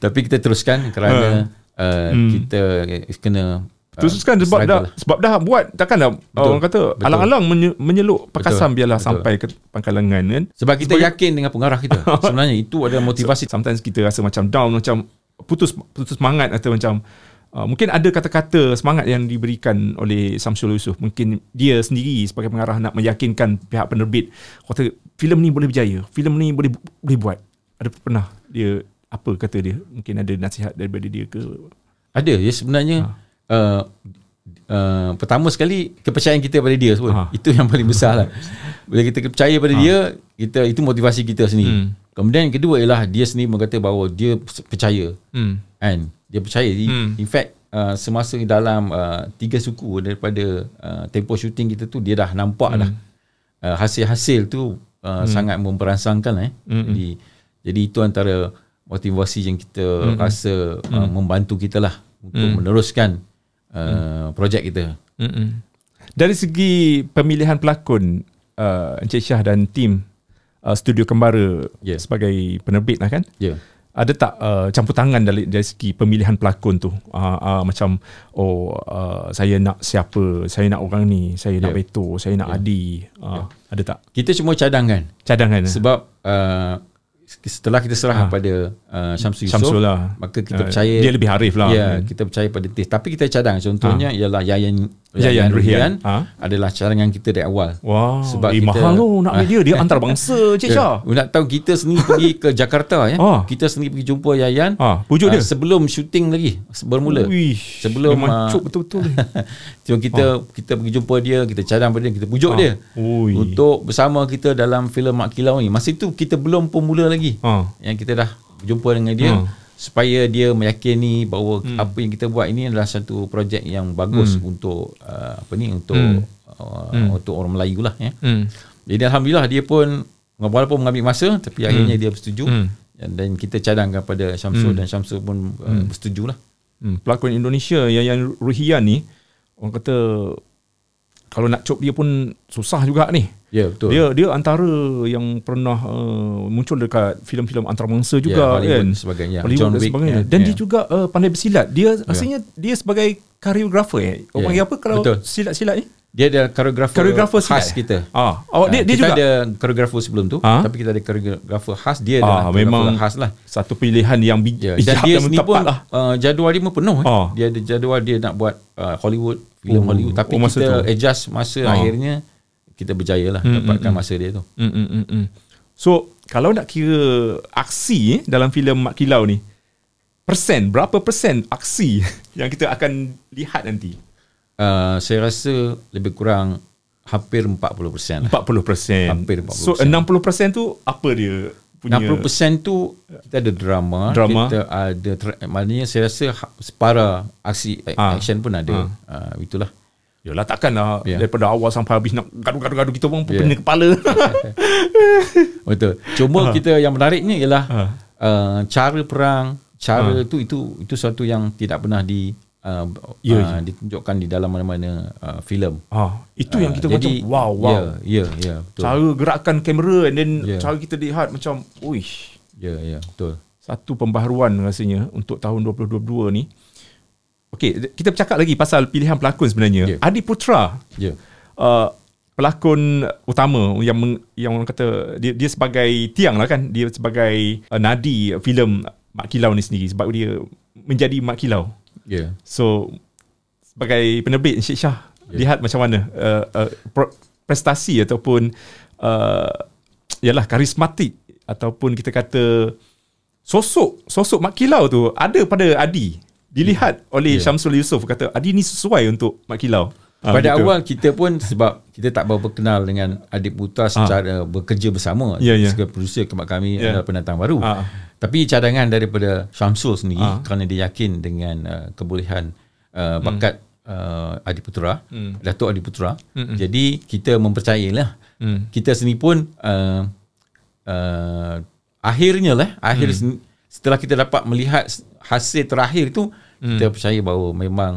Tapi kita teruskan kerana uh. Uh, hmm. kita kena uh, teruskan sebab dah, lah. sebab dah buat takkan dah betul, orang kata betul. alang-alang menyelup pakasam betul, biarlah betul. sampai ke pangkalangan kan. Sebab kita sebab yakin dengan pengarah kita. Sebenarnya itu adalah motivasi. Sometimes kita rasa macam down, macam putus putus semangat atau macam Uh, mungkin ada kata-kata semangat yang diberikan oleh Syamsul Yusof. Mungkin dia sendiri sebagai pengarah nak meyakinkan pihak penerbit, kata filem ni boleh berjaya, filem ni boleh boleh buat. Ada pernah dia apa kata dia? Mungkin ada nasihat daripada dia ke? Ada. Ya, sebenarnya ha. uh, uh, pertama sekali kepercayaan kita pada dia pun. Ha. Itu yang paling besar lah. Bila kita percaya pada ha. dia, kita itu motivasi kita sendiri. Hmm. Kemudian yang kedua ialah dia sendiri mengatakan bahawa dia percaya. Hmm. Kan? Dia percaya. Hmm. In fact, uh, semasa dalam uh, tiga suku daripada uh, tempoh syuting kita tu, dia dah nampak hmm. dah uh, hasil-hasil tu uh, hmm. sangat memperangsangkan. Eh. Hmm. Jadi, jadi itu antara motivasi yang kita hmm. rasa hmm. Uh, membantu kita lah untuk hmm. meneruskan uh, hmm. projek kita. Hmm. Dari segi pemilihan pelakon, uh, Encik Syah dan tim uh, Studio Kembara yeah. sebagai penerbit lah kan? Ya. Yeah. Ada tak uh, campur tangan dari, dari segi pemilihan pelakon tu? Uh, uh, macam, oh uh, saya nak siapa, saya nak orang ni, saya yeah. nak Beto, saya nak yeah. Adi. Uh, yeah. Ada tak? Kita cuma cadangkan. Cadangkan. Sebab uh, setelah kita serah ha. pada uh, Syamsul Yusof, Syamsul lah. maka kita uh, percaya. Dia lebih arif lah. Yeah, kan. Kita percaya pada test. Tapi kita cadang. Contohnya ha. ialah Yayan, Yayan, Yayan Ruhian ha? adalah cadangan kita dari awal. Wow. Sebab eh, kita, mahal tu nak ah, dia. Dia antarabangsa, Cik Syah. Yeah. Nak tahu kita sendiri pergi ke Jakarta. Ya. Ha. Kita sendiri pergi jumpa Yayan. Ha. Pujuk dia. Uh, sebelum syuting lagi. Bermula. Uish, sebelum. Mancuk uh, betul-betul. kita ha. kita pergi jumpa dia. Kita cadang pada dia. Kita pujuk ha. dia. Ui. Untuk bersama kita dalam filem Mat Kilau ni. Masa itu kita belum pemula lagi. Ha. Yang kita dah jumpa dengan dia. Ha. Supaya dia meyakini bahawa hmm. apa yang kita buat ini adalah satu projek yang bagus hmm. untuk uh, apa ni untuk hmm. Uh, hmm. untuk orang Melayu lah ya. Hmm. Jadi alhamdulillah dia pun walaupun mengambil masa tapi hmm. akhirnya dia bersetuju hmm. dan kita cadangkan pada Syamsul hmm. dan Syamsul pun uh, hmm. bersetujulah. Hmm. Pelakon Indonesia Yayan Ruhian ni orang kata kalau nak cop dia pun susah juga ni. Ya, yeah, betul. Dia dia antara yang pernah uh, muncul dekat filem-filem antarabangsa juga yeah, kan sebagainya. John Wick sebagainya. Yeah, dan yeah. dia juga uh, pandai bersilat. Dia yeah. asalnya dia sebagai koreografer eh. Orang panggil yeah. apa kalau betul. silat-silat ni? Dia ada koreografer, koreografer khas silat. kita. Ah, oh, dia, dia kita juga ada koreografer sebelum tu, ah? tapi kita ada koreografer khas dia adalah ah, memang khas lah. Satu pilihan yang bijak yeah. dan dia yang sendiri pun lah. uh, jadual dia pun penuh. Ah. Eh. Dia ada jadual dia nak buat uh, Hollywood filem Hollywood. Tapi oh, kita adjust masa, oh. akhirnya kita berjaya lah mm, dapatkan mm, masa dia tu. Mm, mm, mm, mm. So kalau nak kira aksi eh, dalam filem Mat Kilau ni, persen, berapa persen aksi yang kita akan lihat nanti? Uh, saya rasa lebih kurang hampir empat puluh peratus lah. empat puluh peratus Hampir empat puluh peratus So enam puluh peratus tu apa dia punya? enam puluh peratus tu kita ada drama, drama. Kita ada tra- maknanya saya rasa separa aksi ha. action pun ada. Ha. Uh, itulah. Yalah, takkanlah yeah. daripada awal sampai habis nak gaduh-gaduh-gaduh kita pun yeah. pening kepala. Betul. Cuma ha. kita yang menariknya ialah ha. uh, cara perang, cara ha. tu itu itu sesuatu yang tidak pernah di uh, yeah, uh, yeah. ditunjukkan di dalam mana-mana uh, filem. Ha. Itu yang kita uh, macam jadi, wow wow. Ya yeah, ya yeah, yeah, cara gerakan kamera, and then yeah. cara kita lihat macam uish. Ya yeah, ya yeah, betul. Satu pembaharuan rasanya untuk tahun dua ribu dua puluh dua ni. Okey, kita bercakap lagi pasal pilihan pelakon sebenarnya. Yeah. Adi Putra. Yeah. Uh, pelakon utama yang meng, yang orang kata dia dia sebagai tiang lah kan. Dia sebagai uh, nadi filem Mat Kilau ni sendiri sebab dia menjadi Mat Kilau. Yeah. So sebagai penerbit Encik Shah, yeah. lihat macam mana uh, uh, prestasi ataupun uh, yalah karismatik ataupun kita kata sosok sosok Mat Kilau tu ada pada Adi. Dilihat oleh yeah. Syamsul Yusof, kata Adi ni sesuai untuk Mat Kilau. Ha, pada gitu. Awal kita pun sebab kita tak berapa kenal dengan Adi Putra secara ha. bekerja bersama yeah, yeah. sebagai produser, kepada kami yeah. adalah pendatang baru. Ha. Tapi cadangan daripada Syamsul sendiri ha. kerana dia yakin dengan uh, kebolehan uh, bakat mm. uh, Adi Putra, mm. Datuk Adi Putra. Mm-mm. Jadi kita mempercayailah. Mm. Kita sendiri pun uh, uh, akhirnya lah akhir mm. seni, setelah kita dapat melihat hasil terakhir tu, hmm. kita percaya bahawa memang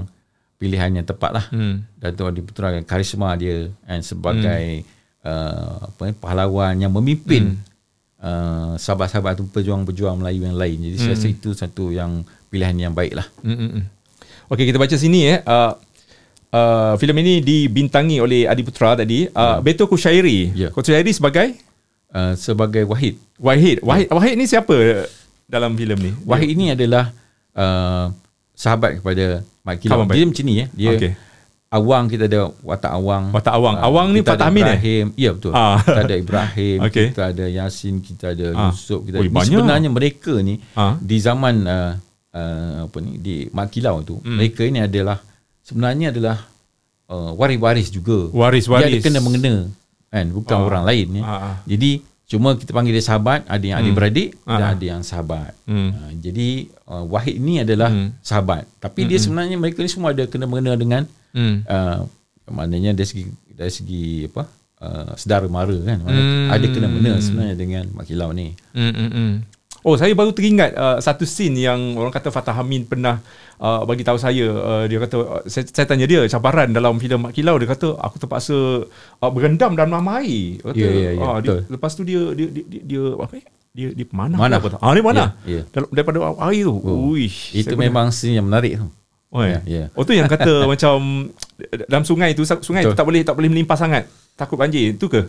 pilihannya tepat lah. Hmm. Dato' Adi Putra, karisma dia and sebagai hmm. uh, apa, pahlawan yang memimpin hmm. uh, sahabat-sahabat tu, pejuang-pejuang Melayu yang lain. Jadi hmm. saya rasa itu satu yang pilihan yang baik lah. Hmm. Okey, kita baca sini eh. Uh, uh, filem ini dibintangi oleh Adi Putra tadi. Uh, hmm. Beto Kusyairi. Yeah. Kusyairi sebagai? Uh, sebagai Wahid. Wahid. Wahid, yeah. Wahid ni siapa dalam filem ni? Wahid yeah. ini adalah uh, sahabat kepada Mat Kilau. Dia macam ni eh. Dia okay. awang, kita ada watak awang. Watak awang. Uh, awang ni Fatah Amin eh. Ya betul. Ah. Kita ada Ibrahim, okay. kita ada Yasin, kita ada ah. Yusuf, kita ada. Oh, sebenarnya mereka ni ah. di zaman uh, uh, apa ni di Mat Kilau tu, hmm. mereka ni adalah sebenarnya adalah uh, waris-waris juga. Waris-waris. Dia ada kena mengena kan, bukan ah. orang lain ni. Eh. Ah. Ah. Jadi cuma kita panggil dia sahabat, ada yang hmm. adik-beradik ah. dan ada yang sahabat. Hmm. Uh, jadi uh, Wahid ni adalah hmm. sahabat. Tapi hmm. dia sebenarnya mereka ni semua ada kena-mengena dengan hmm. uh, maknanya dari segi dari segi apa uh, sedara mara kan. Hmm. Ada kena-mengena sebenarnya dengan Mat Kilau ni. Hmm. Hmm. Oh, saya baru teringat uh, satu scene yang orang kata Fatah Amin pernah uh, bagi tahu saya. Uh, dia kata, uh, saya, saya tanya dia cabaran dalam filem Mat Kilau. Dia kata, aku terpaksa uh, berendam dalam lama air. Kata, yeah, yeah, yeah, ah, dia, lepas tu dia, dia, dia, dia, dia apa eh? Dia, dia mana? Mana? Dia ah, dia mana? Yeah, yeah. Daripada air tu. Oh. Uish, itu memang scene yang menarik tu. Oh, yeah. Yeah. Oh, tu yang kata macam dalam sungai tu, sungai tu tak boleh tak boleh melimpah sangat. Takut banjir. Itu ke?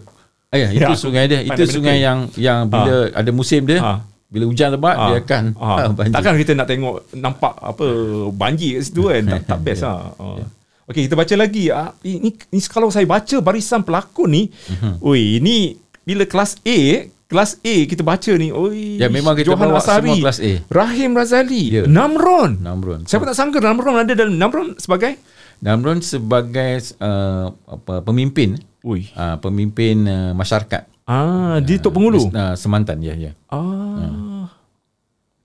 Ah, yeah, itu ya, sungai dia. Itu sungai itu. yang yang bila ha. ada musim dia, ha. bila hujan lebat, ha. dia akan ha. Ha, banjir. Takkan kita nak tengok nampak apa banjir kat situ kan. Tak, tak best yeah. lah. Yeah. Okey, kita baca lagi. Ini, ini kalau saya baca barisan pelakon ni, uh-huh. oi, ini bila kelas A, kelas A kita baca ni, oi, ya, memang kita Johan bawa Asari, semua kelas A. Rahim Razali, yeah. Namron. Namron. Saya pun tak sangka Namron ada dalam. Namron sebagai? Namron sebagai uh, apa, pemimpin. Oi. Uh, pemimpin uh, masyarakat. Ah, dia Tok Pengulu uh, Semantan, ya yeah, ya. Yeah. Ah. Yeah.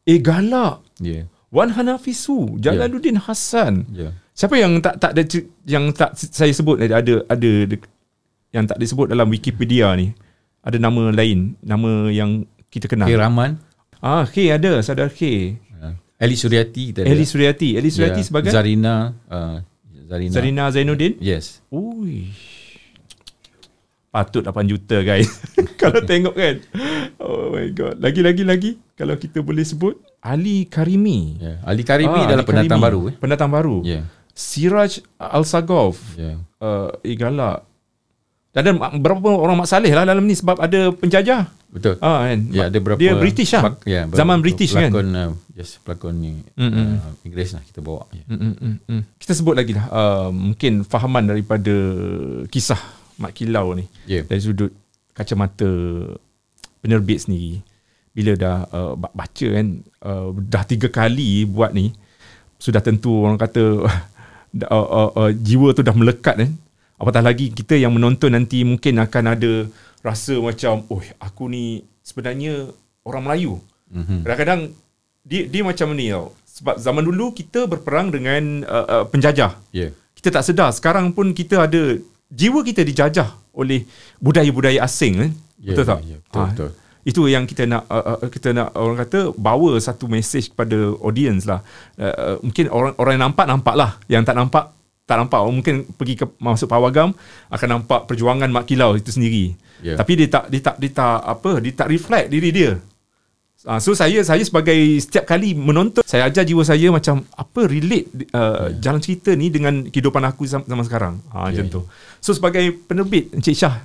Eh, galak. Ya. Yeah. Wan Hanafisu, Jalaluddin yeah. Hassan. Ya. Yeah. Siapa yang tak tak ada, yang tak saya sebut ada ada, ada yang tak disebut dalam Wikipedia ni. Ada nama lain, nama yang kita kenal. K Rahman. Ah, K ada, Sadar K. Uh, Ali Suryati kita ada. Ali Suryati, Ali Suryati yeah. sebagai Zarina uh, Zarina. Zarina Zainuddin? Yes. Ui. Patut lapan juta guys. Kalau tengok kan. Oh my god. Lagi-lagi lagi kalau kita boleh sebut Ali Karimi. Yeah. Ali Karimi ah, adalah Ali pendatang Karimi. baru eh. Pendatang baru. Yeah. Siraj Al-Sagov. Ya. Yeah. Uh, Igala. Ada berapa orang Mak Saleh lah dalam ni sebab ada penjajah. Betul. Ah kan. Ya, yeah, ada berapa. Dia British lah. Bak- yeah, zaman British kan. Lakon, uh, just pelakon ni uh, Inggeris lah kita bawa. Mm-mm. Kita sebut lagi lah uh, mungkin fahaman daripada kisah Mat Kilau ni, yeah, dari sudut kacamata penerbit sendiri. Bila dah uh, baca kan, uh, dah tiga kali buat ni, sudah tentu orang kata uh, uh, uh, jiwa tu dah melekat kan. Apatah lagi kita yang menonton nanti mungkin akan ada rasa macam, oh aku ni sebenarnya orang Melayu. Mm-hmm. Kadang-kadang dia, dia macam ni tau. Sebab zaman dulu kita berperang dengan uh, uh, penjajah. Yeah. Kita tak sedar. Sekarang pun kita ada, jiwa kita dijajah oleh budaya-budaya asing kan. Yeah, betul tak? Yeah, betul, ha, betul. Itu yang kita nak, uh, kita nak orang kata bawa satu message kepada audience lah. Uh, uh, mungkin orang orang yang nampak, nampak lah. Yang tak nampak, tak nampak. Orang mungkin pergi ke masuk Pawagam akan nampak perjuangan Mat Kilau itu sendiri. Yeah. Tapi dia tak, dia tak, dia tak apa, dia tak reflect diri dia. Uh, so saya saya sebagai setiap kali menonton, saya ajar jiwa saya macam apa relate uh, yeah. jalan cerita ni dengan kehidupan aku zaman sekarang. Uh, yeah. Macam tu. So sebagai penerbit Encik Syah,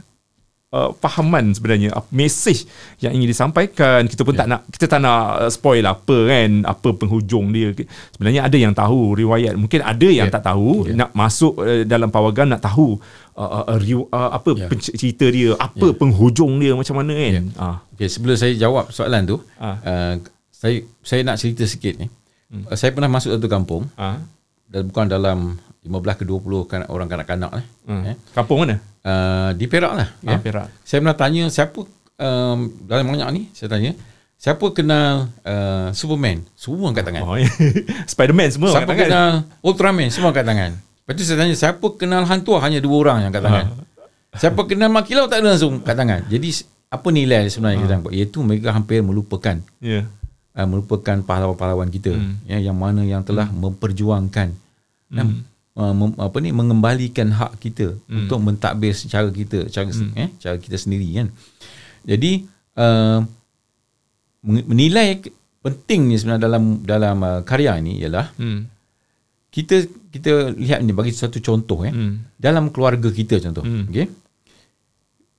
Uh, fahaman sebenarnya uh, mesej yang ingin disampaikan, kita pun yeah. tak nak kita tak nak uh, spoil apa kan, apa penghujung dia. Sebenarnya ada yang tahu riwayat, mungkin ada yang yeah. tak tahu yeah. nak masuk uh, dalam Pawagam nak tahu uh, uh, uh, uh, apa yeah. cerita dia, apa yeah. penghujung dia macam mana kan. Yeah. Uh. Okay, sebelum saya jawab soalan tu, uh. Uh, saya saya nak cerita sikit ni. Hmm. Uh, saya pernah masuk satu kampung. Uh. Dan bukan dalam lima belas ke dua puluh kan, orang kanak-kanak lah. Hmm. Eh. Kampung mana? Uh, di Perak lah. Ah, yeah. Perak. Saya pernah tanya siapa um, dalam banyak ni, saya tanya siapa kenal uh, Superman? Semua angkat tangan. Oh, yeah. Spiderman semua siapa angkat tangan. Siapa kenal Ultraman? Semua angkat tangan. Lepas tu saya tanya siapa kenal hantu? Hanya dua orang yang angkat tangan. Uh. Siapa kenal Mat Kilau? Tak ada langsung angkat tangan. Jadi apa nilai sebenarnya uh. kita angkat? Iaitu mereka hampir melupakan. Yeah. Uh, melupakan pahlawan-pahlawan kita. Hmm. Ya, yang mana yang telah hmm. memperjuangkan dan hmm. Uh, mem, apa ni mengembalikan hak kita hmm. untuk mentadbir secara kita, cara hmm. eh, cara kita sendiri kan. Jadi uh, menilai pentingnya sebenarnya dalam dalam uh, karya ini ialah hmm. kita kita lihat ni, bagi satu contoh eh hmm. dalam keluarga kita contoh, hmm. okey.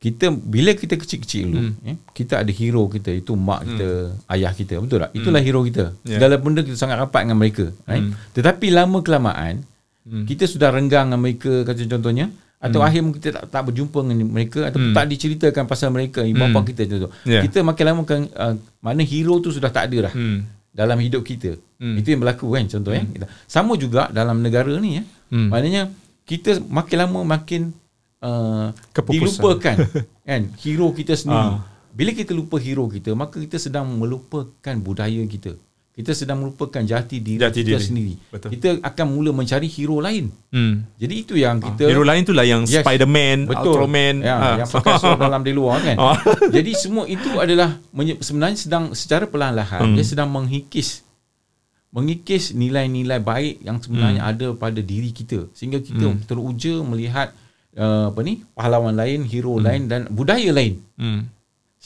Kita bila kita kecil-kecil dulu hmm. eh, kita ada hero kita, itu mak kita, hmm. ayah kita, betul tak? Itulah hmm. hero kita. Yeah. Segala benda kita sangat rapat dengan mereka, right? Hmm. Tetapi lama kelamaan Hmm. kita sudah renggang dengan mereka, kata contohnya, atau hmm. akhirnya kita tak, tak berjumpa dengan mereka, atau hmm. tak diceritakan pasal mereka, ibu bapa hmm. kita contoh. Yeah. Kita makin lama kan, uh, mana hero tu sudah tak ada dah hmm. dalam hidup kita. Hmm. Itu yang berlaku kan contohnya. Hmm. Sama juga dalam negara ni ya. Hmm. Maknanya kita makin lama makin uh, dilupakan kan hero kita sendiri. Ah. Bila kita lupa hero kita, maka kita sedang melupakan budaya kita. Kita sedang melupakan jati diri jati kita diri. sendiri. Betul. Kita akan mula mencari hero lain. Hmm. Jadi itu yang kita... Ah, hero lain tu lah yang yes, Spiderman, betul. Ultraman. Ya, ah. Yang pakai seluruh dalam di luar kan. Ah. Jadi semua itu adalah sebenarnya sedang secara perlahan-lahan hmm. dia sedang menghikis. Mengikis nilai-nilai baik yang sebenarnya hmm. ada pada diri kita. Sehingga kita hmm. teruja melihat uh, apa ni pahlawan lain, hero hmm. lain dan budaya lain. Hmm.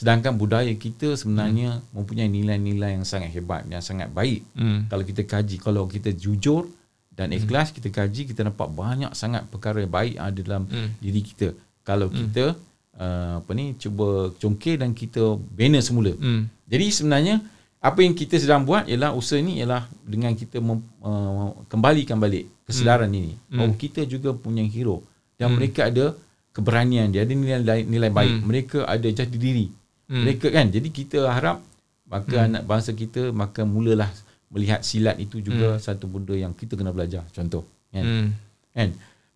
Sedangkan budaya kita sebenarnya hmm. mempunyai nilai-nilai yang sangat hebat, yang sangat baik. Hmm. Kalau kita kaji, kalau kita jujur dan ikhlas, hmm. kita kaji, kita nampak banyak sangat perkara baik ada dalam hmm. diri kita. Kalau hmm. kita uh, apa ni, cuba congkir dan kita bina semula. Hmm. Jadi sebenarnya, apa yang kita sedang buat ialah, usaha ni ialah dengan kita mem, uh, kembalikan balik kesedaran hmm. ini. Bahawa hmm. kita juga punya hero. Dan hmm. mereka ada keberanian, dia ada nilai, nilai baik. Hmm. Mereka ada jati diri. Hmm. Mereka kan. Jadi kita harap maka hmm. anak bangsa kita maka mulalah melihat silat itu juga hmm. satu benda yang kita kena belajar contoh kan. Hmm. Kan?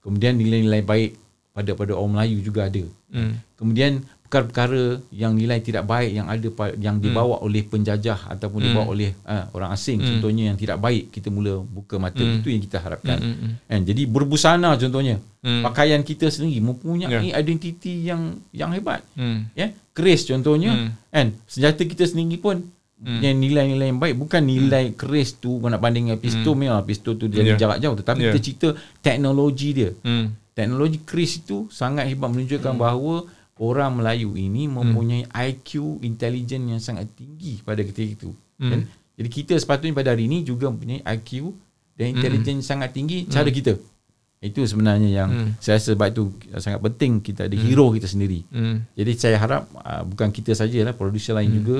Kemudian nilai-nilai baik pada pada orang Melayu juga ada. Hmm. Kemudian perkara-perkara yang nilai tidak baik yang ada yang dibawa hmm. oleh penjajah ataupun hmm. dibawa oleh uh, orang asing hmm. contohnya yang tidak baik, kita mula buka mata. Hmm. Itu yang kita harapkan. Hmm. Kan? Jadi berbusana contohnya, hmm. pakaian kita sendiri mempunyai yeah. identiti yang yang hebat. Hmm. Ya. Yeah? Keris contohnya hmm. kan, senjata kita sendiri pun hmm. yang nilai-nilai yang baik, bukan nilai hmm. keris tu nak banding dengan pistol hmm. ya, pistol tu dia yeah. jarak jauh, tetapi yeah. kita cerita teknologi dia. Hmm. Teknologi keris itu sangat hebat, menunjukkan hmm. bahawa orang Melayu ini mempunyai hmm. I Q, intelijen yang sangat tinggi pada ketika itu. Hmm. Kan? Jadi kita sepatutnya pada hari ini juga mempunyai I Q dan intelijen hmm. sangat tinggi cara hmm. kita. Itu sebenarnya yang hmm. saya rasa sebab itu sangat penting kita ada hmm. hero kita sendiri. Hmm. Jadi saya harap uh, bukan kita saja lah, produser lain hmm. juga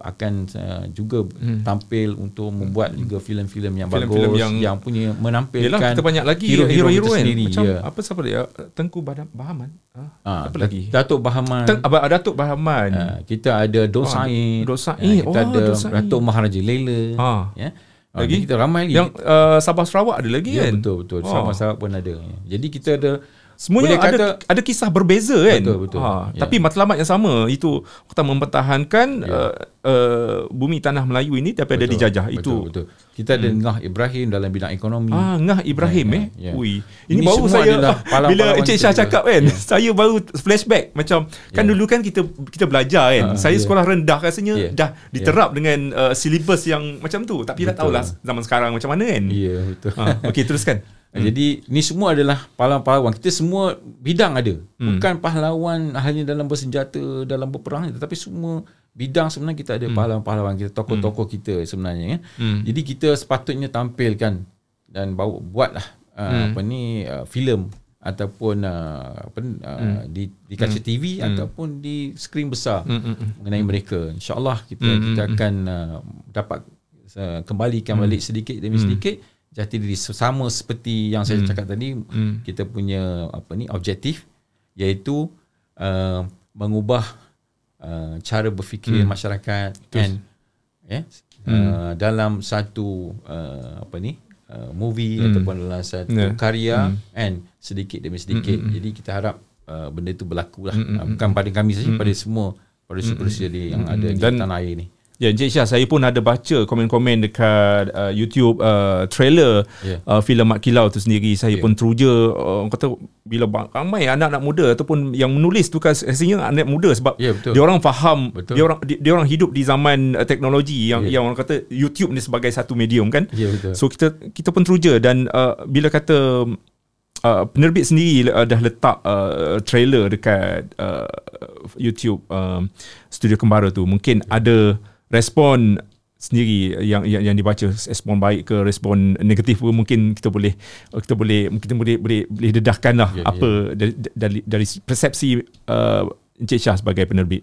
akan uh, juga hmm. tampil untuk membuat hmm. juga filem-filem yang filem-filem bagus yang, yang punya menampilkan yelah, kita banyak lagi hero-hero kita kan? Sendiri macam yeah. apa siapa dia Tengku Bahaman ah, ah, apa lagi Datuk Bahaman Teng, Datuk Bahaman ah, kita ada Dosa'id oh, Dosa'id ah, kita oh, ada Dosa'id. Datuk Maharaja Lela ah. ya lagi ah, kita ramai lagi yang uh, Sabah Sarawak ada lagi ya, kan betul betul oh. Sabah Sarawak pun ada jadi kita ada semuanya kata, ada ada kisah berbeza kan betul, betul, ha, yeah. tapi matlamat yang sama itu kita mempertahankan yeah. uh, uh, bumi tanah Melayu ini tapi ada dijajah betul, itu betul, betul. Kita ada hmm. Ngah Ibrahim dalam bidang ekonomi ah Ngah Ibrahim yeah, eh yeah. Ui. Ini, ini baru saya palang, bila Encik Syah cakap kan yeah. saya baru flashback macam kan yeah. dulu kan kita kita belajar kan uh, saya yeah. sekolah rendah rasanya yeah. dah diterap yeah. dengan uh, silibus yang macam tu tapi betul. Dah tahulah zaman sekarang macam mana kan ya yeah, betul ha, okey teruskan. Hmm. Jadi ni semua adalah pahlawan-pahlawan. Kita semua bidang ada. Hmm. Bukan pahlawan hanya dalam bersenjata, dalam berperang, tetapi semua bidang sebenarnya kita ada hmm. pahlawan-pahlawan kita, tokoh-tokoh hmm. kita sebenarnya. Hmm. Jadi kita sepatutnya tampilkan dan bawa buatlah uh, hmm. apa ni uh, filem ataupun uh, apa, uh, hmm. di di kaca hmm. T V hmm. ataupun di skrin besar hmm. mengenai hmm. mereka. Insya-Allah kita hmm. kita akan uh, dapat uh, kembalikan hmm. balik sedikit demi sedikit. Hmm. Jati diri sama seperti yang saya hmm. cakap tadi hmm. kita punya apa ni objektif iaitu uh, mengubah uh, cara berfikir hmm. masyarakat kan yeah, hmm. uh, dalam satu uh, apa ni uh, movie hmm. ataupun dalam satu yeah. karya kan hmm. sedikit demi sedikit hmm. jadi kita harap uh, benda tu berlaku lah hmm. uh, bukan pada kami saja hmm. pada semua produser-produser hmm. yang ada hmm. di dan tanah air ni. Ya, Encik Syah, saya pun ada baca komen-komen dekat uh, YouTube uh, trailer yeah. uh, filem Mat Kilau tu sendiri. Saya yeah. pun teruja, uh, kata bila ramai anak-anak muda ataupun yang menulis tu kan rasanya anak muda sebab yeah, dia orang faham, dia orang dia orang hidup di zaman uh, teknologi yang yeah. yang orang kata YouTube ni sebagai satu medium kan. Yeah, so kita kita pun teruja dan uh, bila kata Uh, penerbit sendiri uh, dah letak uh, trailer dekat uh, YouTube uh, Studio Kembara tu mungkin yeah. ada respon sendiri yang, yang yang dibaca respon baik ke respon negatif pun mungkin kita boleh kita boleh kita boleh boleh, boleh dedahkanlah yeah, apa yeah. dari dari persepsi uh, Encik Syah sebagai penerbit.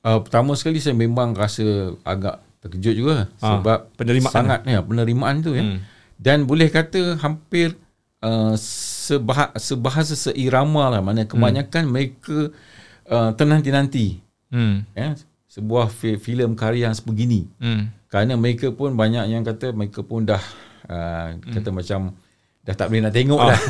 Uh, pertama sekali saya memang rasa agak terkejut juga ha, sebab penerimaan sangat ya penerimaan tu ya hmm. dan boleh kata hampir Uh, sebah- sebahasa seirama lah mana kebanyakan hmm. mereka uh, ternanti-nanti hmm. yeah? sebuah fi- filem karya sebegini hmm. kerana mereka pun banyak yang kata mereka pun dah uh, hmm. kata macam dah tak boleh nak tengok ah. dah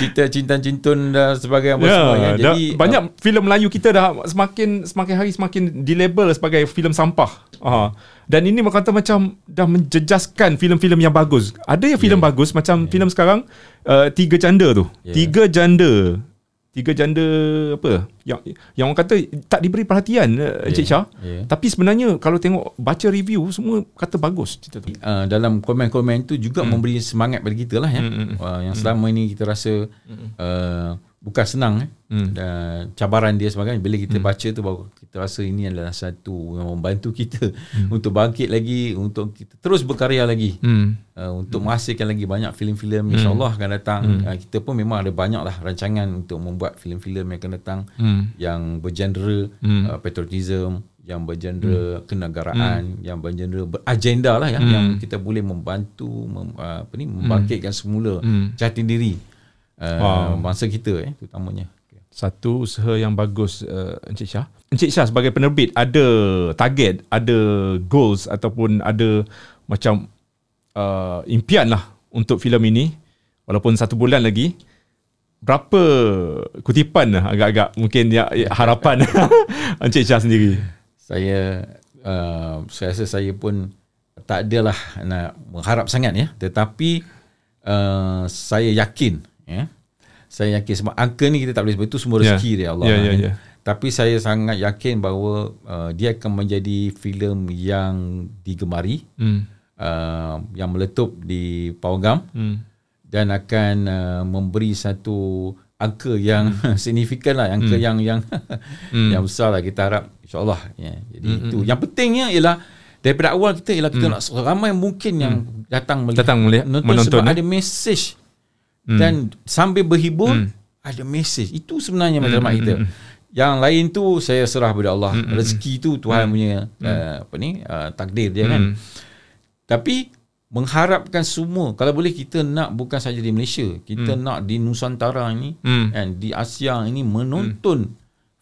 cerita cinta-cintun dah sebagai apa yeah, semuanya jadi dah, banyak uh, filem Melayu kita dah semakin semakin hari semakin dilabel sebagai filem sampah uh. Dan ini kata macam dah menjejaskan filem-filem yang bagus. Ada yang filem yeah. bagus macam yeah. filem sekarang uh, Tiga Janda tu. Yeah. Tiga Janda. Tiga Janda apa? Yang yang orang kata tak diberi perhatian Encik yeah. Syah. Yeah. Tapi sebenarnya kalau tengok baca review semua kata bagus cerita tu. Uh, dalam komen-komen tu juga mm. memberi semangat pada kita lah ya. Mm. Uh, yang selama mm. ini kita rasa uh, bukan senang eh. hmm. dan cabaran dia sebagainya bila kita hmm. baca tu baru kita rasa ini adalah satu yang membantu kita hmm. untuk bangkit lagi untuk kita terus berkarya lagi hmm. uh, untuk hmm. menghasilkan lagi banyak filem-filem hmm. insyaAllah akan datang hmm. uh, kita pun memang ada banyak lah rancangan untuk membuat filem-filem yang akan datang hmm. yang bergenre hmm. uh, patriotism yang bergenre hmm. kenegaraan hmm. yang bergenre beragenda lah ya, hmm. yang kita boleh membantu mem, uh, apa ni, membangkitkan hmm. semula hmm. jati diri Uh, wow. bangsa kita eh, terutamanya. Satu usaha yang bagus uh, Encik Syah. Encik Syah sebagai penerbit ada target, ada goals ataupun ada macam uh, impian lah untuk filem ini walaupun satu bulan lagi. Berapa kutipan lah agak-agak mungkin ya, harapan Encik Syah sendiri? Saya uh, saya rasa saya pun tak adalah nak mengharap sangat ya, tetapi uh, saya yakin ya. Saya yakin sebab angka ni kita tak boleh sebab itu semua rezeki yeah. dari Allah. Yeah, yeah, yeah. Tapi saya sangat yakin bahawa uh, dia akan menjadi filem yang digemari, mm. uh, yang meletup di Pawagam mm. dan akan uh, memberi satu angka yang mm. signifikan lah, angka mm. yang yang mm. yang besar lah kita harap insyaAllah. Yeah. Jadi mm-hmm. itu yang pentingnya ialah daripada awal kita ialah kita mm. nak ramai mungkin yang mm. datang melihat, datang melihat menonton, menonton sebab ni. Ada mesej. Dan hmm. sambil berhibur hmm. ada mesej. Itu sebenarnya matlamat hmm. kita. Yang lain tu saya serah pada Allah. Mm-mm. Rezeki tu Tuhan mm. punya uh, apa ni uh, takdir dia mm. kan. Tapi mengharapkan semua, kalau boleh kita nak bukan saja di Malaysia, kita mm. nak di Nusantara ini mm. and di Asia ini menonton mm.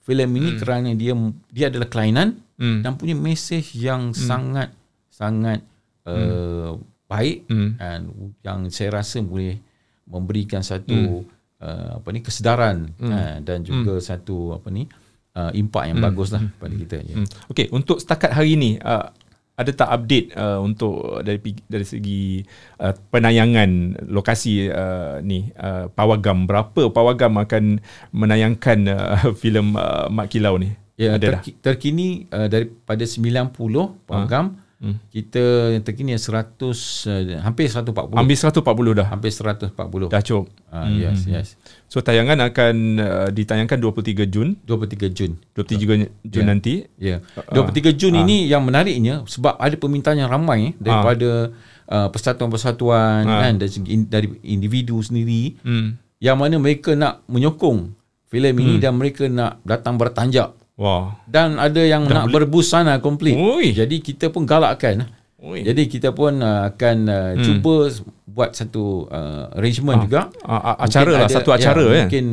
filem ini mm. kerana dia dia adalah kelainan mm. dan punya mesej yang mm. sangat sangat uh, mm. baik mm. and yang saya rasa boleh memberikan satu mm. Uh, apa ni kesedaran hmm. uh, dan juga hmm. satu apa ni uh, impak yang hmm. baguslah hmm. pada kita. Yeah. Hmm. Okey, untuk setakat hari ini uh, ada tak update uh, untuk dari dari segi uh, penayangan lokasi uh, ni uh, Pawagam, berapa Pawagam akan menayangkan uh, filem uh, Mat Kilau ni? Ya, yeah, terki, terkini uh, daripada sembilan puluh Pawagam ha? Hmm. Kita yang terkini seratus uh, hampir seratus empat puluh. Hampir seratus empat puluh dah. Hampir seratus empat puluh. Dah cukup. Uh, hmm. Yes, yes. So tayangan akan uh, ditayangkan dua puluh tiga Jun. dua puluh tiga Jun. dua puluh tiga Jun yeah. nanti. Ya. Yeah. dua puluh tiga Jun uh. ini yang menariknya sebab ada permintaan yang ramai eh, daripada uh. uh, persatuan-persatuan uh. kan, dari, dari individu sendiri hmm. yang mana mereka nak menyokong filem hmm. ini dan mereka nak datang bertanjak. Wow. Dan ada yang dah nak berbusana komplit. Ui. Jadi kita pun galakkan. Ui. Jadi kita pun uh, akan uh, hmm. cuba buat satu uh, arrangement ah, juga. Ah, ah, acara lah, ada, satu acara ya, eh. Mungkin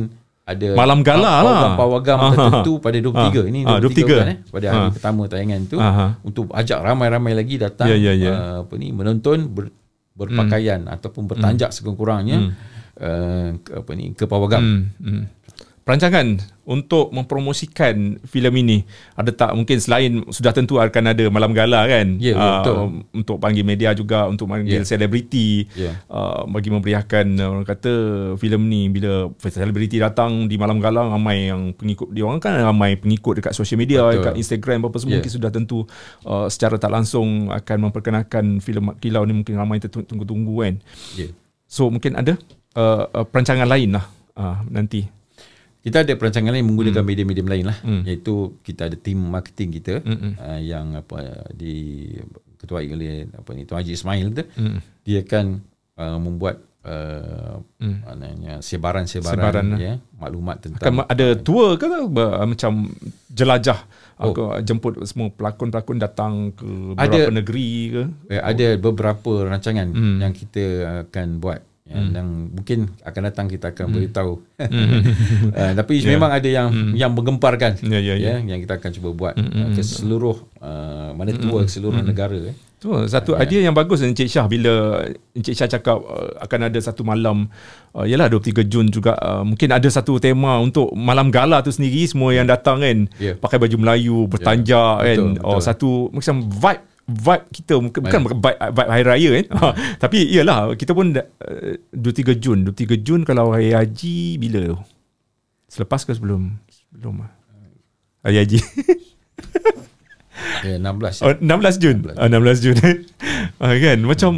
ada malam gala lah. Pawagam tertentu pada dua puluh tiga. Ah, ini dua puluh tiga, dua puluh tiga kan eh, pada hari ah. pertama tayangan tu ah, untuk ajak ramai-ramai lagi datang yeah, yeah, yeah. Uh, apa ni menonton ber, berpakaian hmm. ataupun bertanjak hmm. sekurang-kurangnya hmm. uh, ke, apa ni ke Pawagam. Hmm. Hmm. Perancangan untuk mempromosikan filem ini ada tak, mungkin selain sudah tentu akan ada malam gala kan yeah, yeah, uh, untuk panggil media juga, untuk panggil selebriti yeah. yeah. uh, bagi memeriahkan, orang kata filem ni bila selebriti datang di malam gala, ramai yang pengikut dia orang kan, ramai pengikut dekat social media, betul. Dekat Instagram apa semua yeah. mungkin sudah tentu uh, secara tak langsung akan memperkenalkan filem Mat Kilau ni, mungkin ramai tertunggu-tunggu kan yeah. So mungkin ada uh, uh, perancangan lain lah uh, nanti. Kita ada perancangan lain menggunakan mm. media-media lain lah. Mm. Iaitu kita ada tim marketing kita uh, yang apa diketuai oleh apa ni Tuan Haji Ismail tu. Mm. Dia akan uh, membuat uh, mm. maknanya sebaran-sebaran Sebaran, ya, maklumat tentang. Akan ada tour ke macam jelajah? Oh. Aku jemput semua pelakon-pelakon datang ke beberapa ada, negeri ke? Eh, ada oh. beberapa rancangan mm. yang kita akan buat. Yang hmm. mungkin akan datang kita akan hmm. beritahu. Hmm. uh, tapi yeah. memang ada yang hmm. yang menggemparkan yeah, yeah, yeah. Yeah, yang kita akan cuba buat hmm. uh, ke seluruh uh, mana tua hmm. ke seluruh hmm. negara. Eh. Tu satu uh, idea yeah. yang bagus Encik Syah, bila Encik Syah cakap uh, akan ada satu malam uh, yalah dua puluh tiga Jun juga uh, mungkin ada satu tema untuk malam gala tu sendiri, semua yang datang kan yeah. pakai baju Melayu, bertanjak yeah. kan. Betul, oh betul. Satu macam vibe vibe kita, bukan vibe, vibe Hari Raya kan ha. Tapi iyalah, kita pun uh, dua puluh tiga Jun dua puluh tiga Jun kalau Hari Haji bila tu? Selepas ke sebelum? Sebelum lah Hari Haji yeah, enam belas oh, enam belas Jun enam belas, ah, enam belas Jun ah, kan macam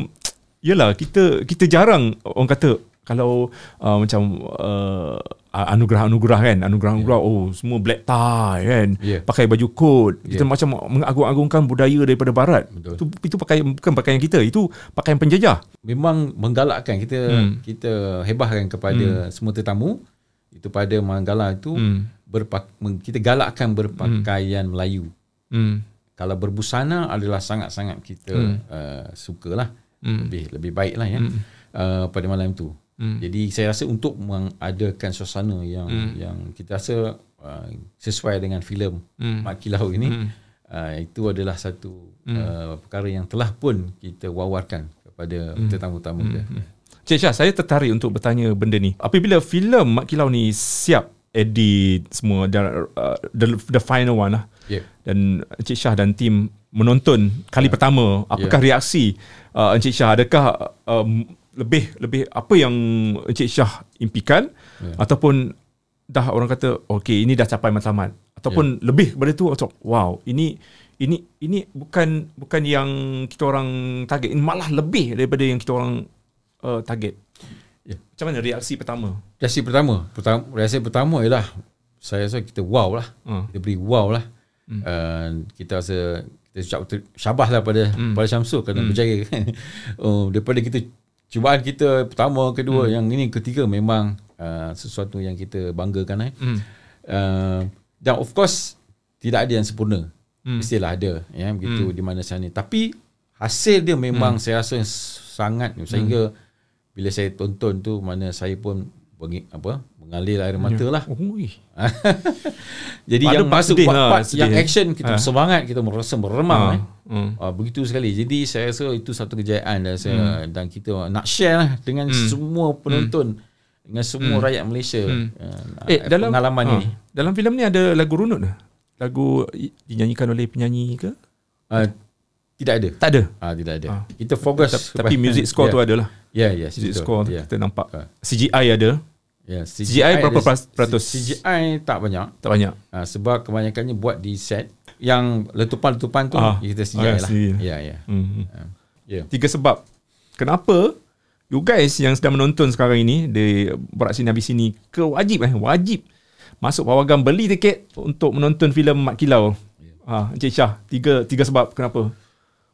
iyalah, kita kita jarang orang kata kalau uh, macam uh, anugerah-anugerah kan, anugerah-anugerah yeah. oh semua black tie kan yeah. pakai baju kot yeah. kita macam mengagung-agungkan budaya daripada barat. Betul. Itu itu pakai bukan pakaian kita, itu pakaian penjajah. Memang menggalakkan kita hmm. kita hebahkan kepada hmm. semua tetamu itu pada manggala itu hmm. berpak, kita galakkan berpakaian hmm. Melayu. Hmm. Kalau berbusana adalah sangat-sangat kita hmm. uh, sukalah. Hmm. Lebih lebih baiklah ya hmm. uh, pada malam tu. Hmm. Jadi saya rasa untuk mengadakan suasana yang hmm. yang kita rasa uh, sesuai dengan filem hmm. Mat Kilau ini hmm. uh, itu adalah satu hmm. uh, perkara yang telah pun kita wawarkan kepada hmm. tetamu-tamu kita. Hmm. Encik Syah, saya tertarik untuk bertanya benda ni. Apabila filem Mat Kilau ni siap edit semua dan uh, the, the final one lah. Yeah. Dan Encik Syah dan tim menonton kali yeah. pertama, apakah yeah. reaksi uh, Encik Syah? Adakah um, lebih lebih apa yang Encik Syah impikan yeah. ataupun dah orang kata okey ini dah capai matlamat ataupun yeah. lebih daripada tu, wow ini ini ini bukan bukan yang kita orang target, ini malah lebih daripada yang kita orang uh, target yeah. Macam mana reaksi pertama? Reaksi pertama pertama reaksi pertama ialah saya rasa kita wow lah hmm. kita beri wow lah hmm. uh, kita rasa kita syabas lah pada hmm. pada Syamsul kerana hmm. berjaya kan oh, daripada kita cubaan kita pertama, kedua, hmm. yang ini ketiga memang uh, sesuatu yang kita banggakan eh. hmm. uh, Dan of course tidak ada yang sempurna. Hmm. Mestilah ada ya begitu hmm. di mana sana. Tapi hasil dia memang hmm. saya rasa sangat hmm. sehingga bila saya tonton tu mana saya pun bengik apa mengalir air mata lah. Jadi pada yang masuk part-part lah, yang action kita ha. semangat, kita merasa meremang ha. eh. hmm. uh, begitu sekali. Jadi saya rasa itu satu kejayaan dan saya hmm. dan kita nak share lah dengan hmm. semua penonton, hmm. dengan semua hmm. rakyat Malaysia hmm. uh, eh, dalam, pengalaman ha. ini. Dalam filem ni ada lagu runut ke? Lagu dinyanyikan oleh penyanyi ke? Uh, Tidak ada. Tak ada. Ah, tidak ada. Ah. Kita fokus tapi music score yeah. tu adalah. Ya, yeah, ya, yeah, music betul. score yeah. kita nampak. C G I ada. Ya, yeah, C G I, C G I berapa peratus? C G I tak banyak. Tak banyak. Ah, sebab kebanyakannya buat di set. Yang letupan-letupan tu ah. kita C G I ah, lah. Ya, ya. Ya. Tiga sebab. Kenapa you guys yang sedang menonton sekarang ini di Beraksi Nabi Sini kewajib eh wajib masuk Pawagam beli tiket untuk menonton filem Mat Kilau. Ah, yeah. Encik Syah, tiga tiga sebab kenapa?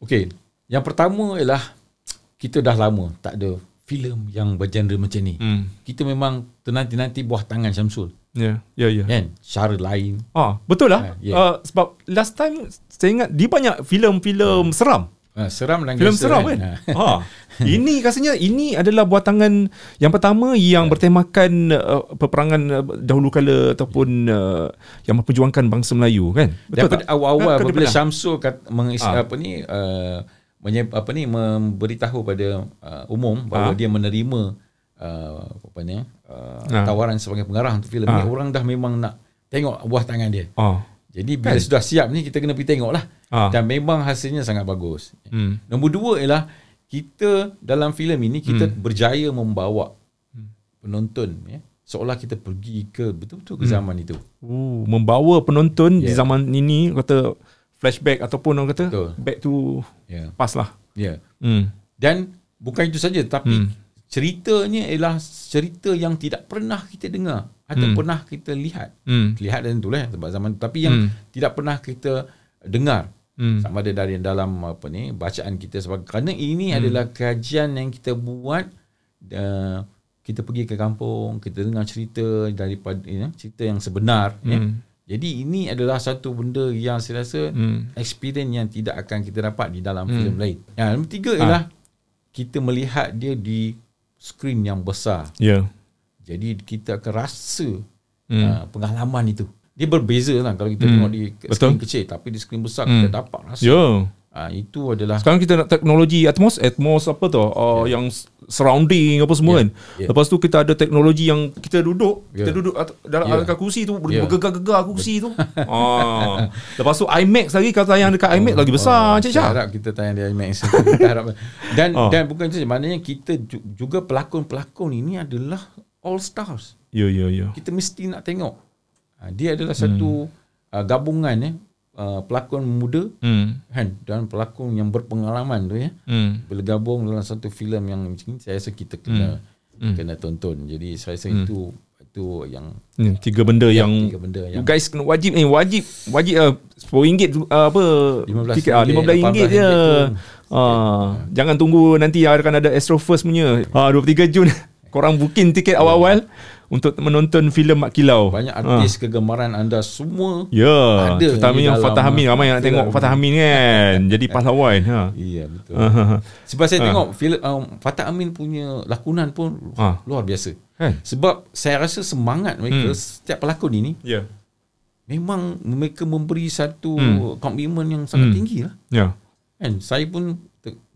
Okey, yang pertama ialah kita dah lama tak ada filem yang bergenre macam ni. Hmm. Kita memang nanti-nanti buah tangan Syamsul. Ya, yeah. ya, yeah, ya. Yeah. Kan? Cara lain. Ah, betul lah. Yeah. Uh, sebab last time saya ingat dia banyak filem-filem uh. seram. Uh, seram dan filem seram kan. kan? ah. Ini rasanya ini adalah buah tangan yang pertama yang yeah. bertemakan uh, peperangan uh, dahulu kala ataupun uh, yang memperjuangkan bangsa Melayu kan. Betul daripada tak? Awal-awal ha, bila Syamsul kat mengisi ha. apa ni uh, menye- apa ni memberitahu pada uh, umum bahawa ha. dia menerima uh, apa ni uh, ha. tawaran sebagai pengarah untuk filem ha. ni, orang dah memang nak tengok buah tangan dia. Ha. Jadi bila kan? sudah siap ni kita kena pergi tengoklah. Ha. Dan memang hasilnya sangat bagus. Hmm. Nombor dua ialah kita dalam filem ini kita hmm. berjaya membawa penonton ya seolah kita pergi ke betul-betul ke zaman hmm. itu. Ooh, membawa penonton yeah. di zaman ini kata flashback ataupun orang kata betul. back to yeah. past lah. Ya. Yeah. Hmm. Dan bukan itu saja tapi hmm. ceritanya ialah cerita yang tidak pernah kita dengar atau hmm. pernah kita lihat. Hmm. Lihat dan itulah sebab zaman tapi yang hmm. tidak pernah kita dengar. Hmm. Sama ada dari dalam apa ni bacaan kita sebab kerana ini hmm. adalah kajian yang kita buat uh, kita pergi ke kampung kita dengar cerita daripada ya, cerita yang sebenar hmm. ya. Jadi ini adalah satu benda yang saya rasa hmm. experience yang tidak akan kita dapat di dalam hmm. filem lain. Yang nombor tiga ha. ialah kita melihat dia di skrin yang besar. Ya. Yeah. Jadi kita akan rasa hmm. uh, pengalaman itu. Dia berbeza lah kalau kita hmm. tengok di skrin kecil tapi di skrin besar hmm. kita dapat rasa. Yeah. Ha, itu adalah sekarang kita nak teknologi Atmos, Atmos apa tu? Uh, yeah. yang surrounding apa semua yeah. kan. Yeah. Lepas tu kita ada teknologi yang kita duduk, yeah. kita duduk dalam yeah. atas kursi tu yeah. bergegar-gegar kursi tu. ah. Lepas tu IMAX lagi kalau tayang dekat IMAX oh, lagi besar macam oh, macam. Harap kita tayang di IMAX. dan oh. dan bukan saja maknanya kita juga pelakon-pelakon ini adalah all stars. Ya yeah, ya yeah, ya. Yeah. Kita mesti nak tengok. Dia adalah satu hmm. uh, gabungan ya uh, pelakon muda hmm. kan dan pelakon yang berpengalaman tu ya. Hmm. Bila gabung dalam satu filem yang macam ni saya rasa kita kena hmm. kena tonton. Jadi saya rasa hmm. itu itu yang hmm. tiga benda yang, yang tiga benda yang guys kena wajib eh wajib wajib uh, sepuluh ringgit uh, apa tiket ah lima belas ringgit je. Ah jangan tunggu nanti akan ada Astro First punya. Ah dua puluh tiga Jun korang booking tiket awal-awal untuk menonton filem Mat Kilau. Banyak artis ha. kegemaran anda semua. Ya, yeah. terutamanya Fatah Amin. Ramai yang nak tengok Fatah Amin kan. Jadi pahlawan. Ha. Ya, betul. Uh-huh. Sebab saya uh. tengok filem um, Fatah Amin punya lakonan pun uh. luar biasa. Hey. Sebab saya rasa semangat mereka hmm. setiap pelakon ini. Ya. Yeah. Memang mereka memberi satu hmm. komitmen yang sangat hmm. tinggi lah. Ya. Yeah. Kan saya pun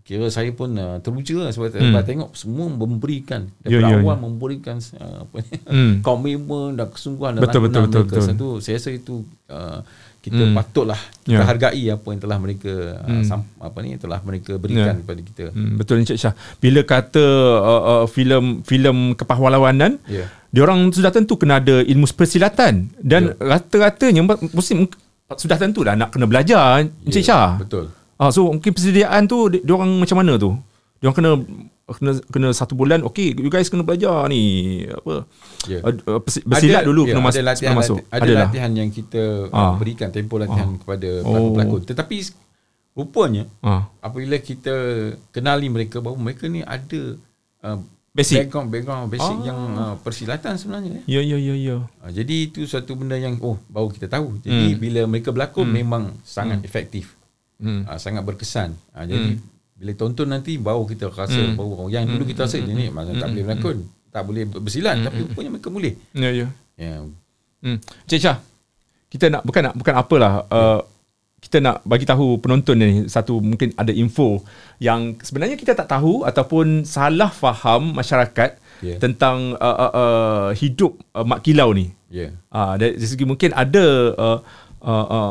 kira saya pun uh, teruja lah sebab hmm. tengok semua memberikan daripada yeah, awal yeah, yeah. memberikan uh, apa ni hmm. komitmen dan kesungguhan dalam lakonan mereka betul. Satu saya rasa itu uh, kita hmm. patutlah kita yeah. hargai apa yang telah mereka hmm. uh, sam- apa ni telah mereka berikan yeah. kepada kita hmm. betul Encik Syah bila kata uh, uh, filem filem kepahlawanan yeah. diorang sudah tentu kena ada ilmu persilatan dan yeah. rata-ratanya mesti sudah tentulah nak kena belajar Encik yeah, Syah betul. Ah, so mungkin persediaan tu dia orang macam mana tu? Dia orang kena kena kena satu bulan okey you guys kena belajar ni apa? Yeah. Uh, bersilat ada, dulu yeah, kena mas- latihan, masuk. Ada Adalah. latihan yang kita ah. berikan tempo latihan ah. kepada pelakon-pelakon. Oh. Tetapi rupanya ah. apabila kita kenali mereka bahawa mereka ni ada uh, basic background background basic ah. yang uh, persilatan sebenarnya. Ya ya ya ya. Uh, jadi itu satu benda yang oh baru kita tahu. Jadi hmm. bila mereka berlakon hmm. memang sangat hmm. efektif. Hmm. Uh, sangat berkesan. Uh, jadi hmm. bila tonton nanti baru kita rasa hmm. baru orang yang hmm. dulu kita rasa hmm. ni macam hmm. tak boleh berlakon, hmm. tak boleh bersilat hmm. tapi rupanya mereka boleh. Ya ya. Ya. Hmm. Cik Syah, kita nak bukan nak bukan apalah uh, kita nak bagi tahu penonton ni satu mungkin ada info yang sebenarnya kita tak tahu ataupun salah faham masyarakat yeah. tentang uh, uh, uh, hidup uh, Mat Kilau ni. Ya. Yeah. Uh, dari segi mungkin ada uh, uh, uh,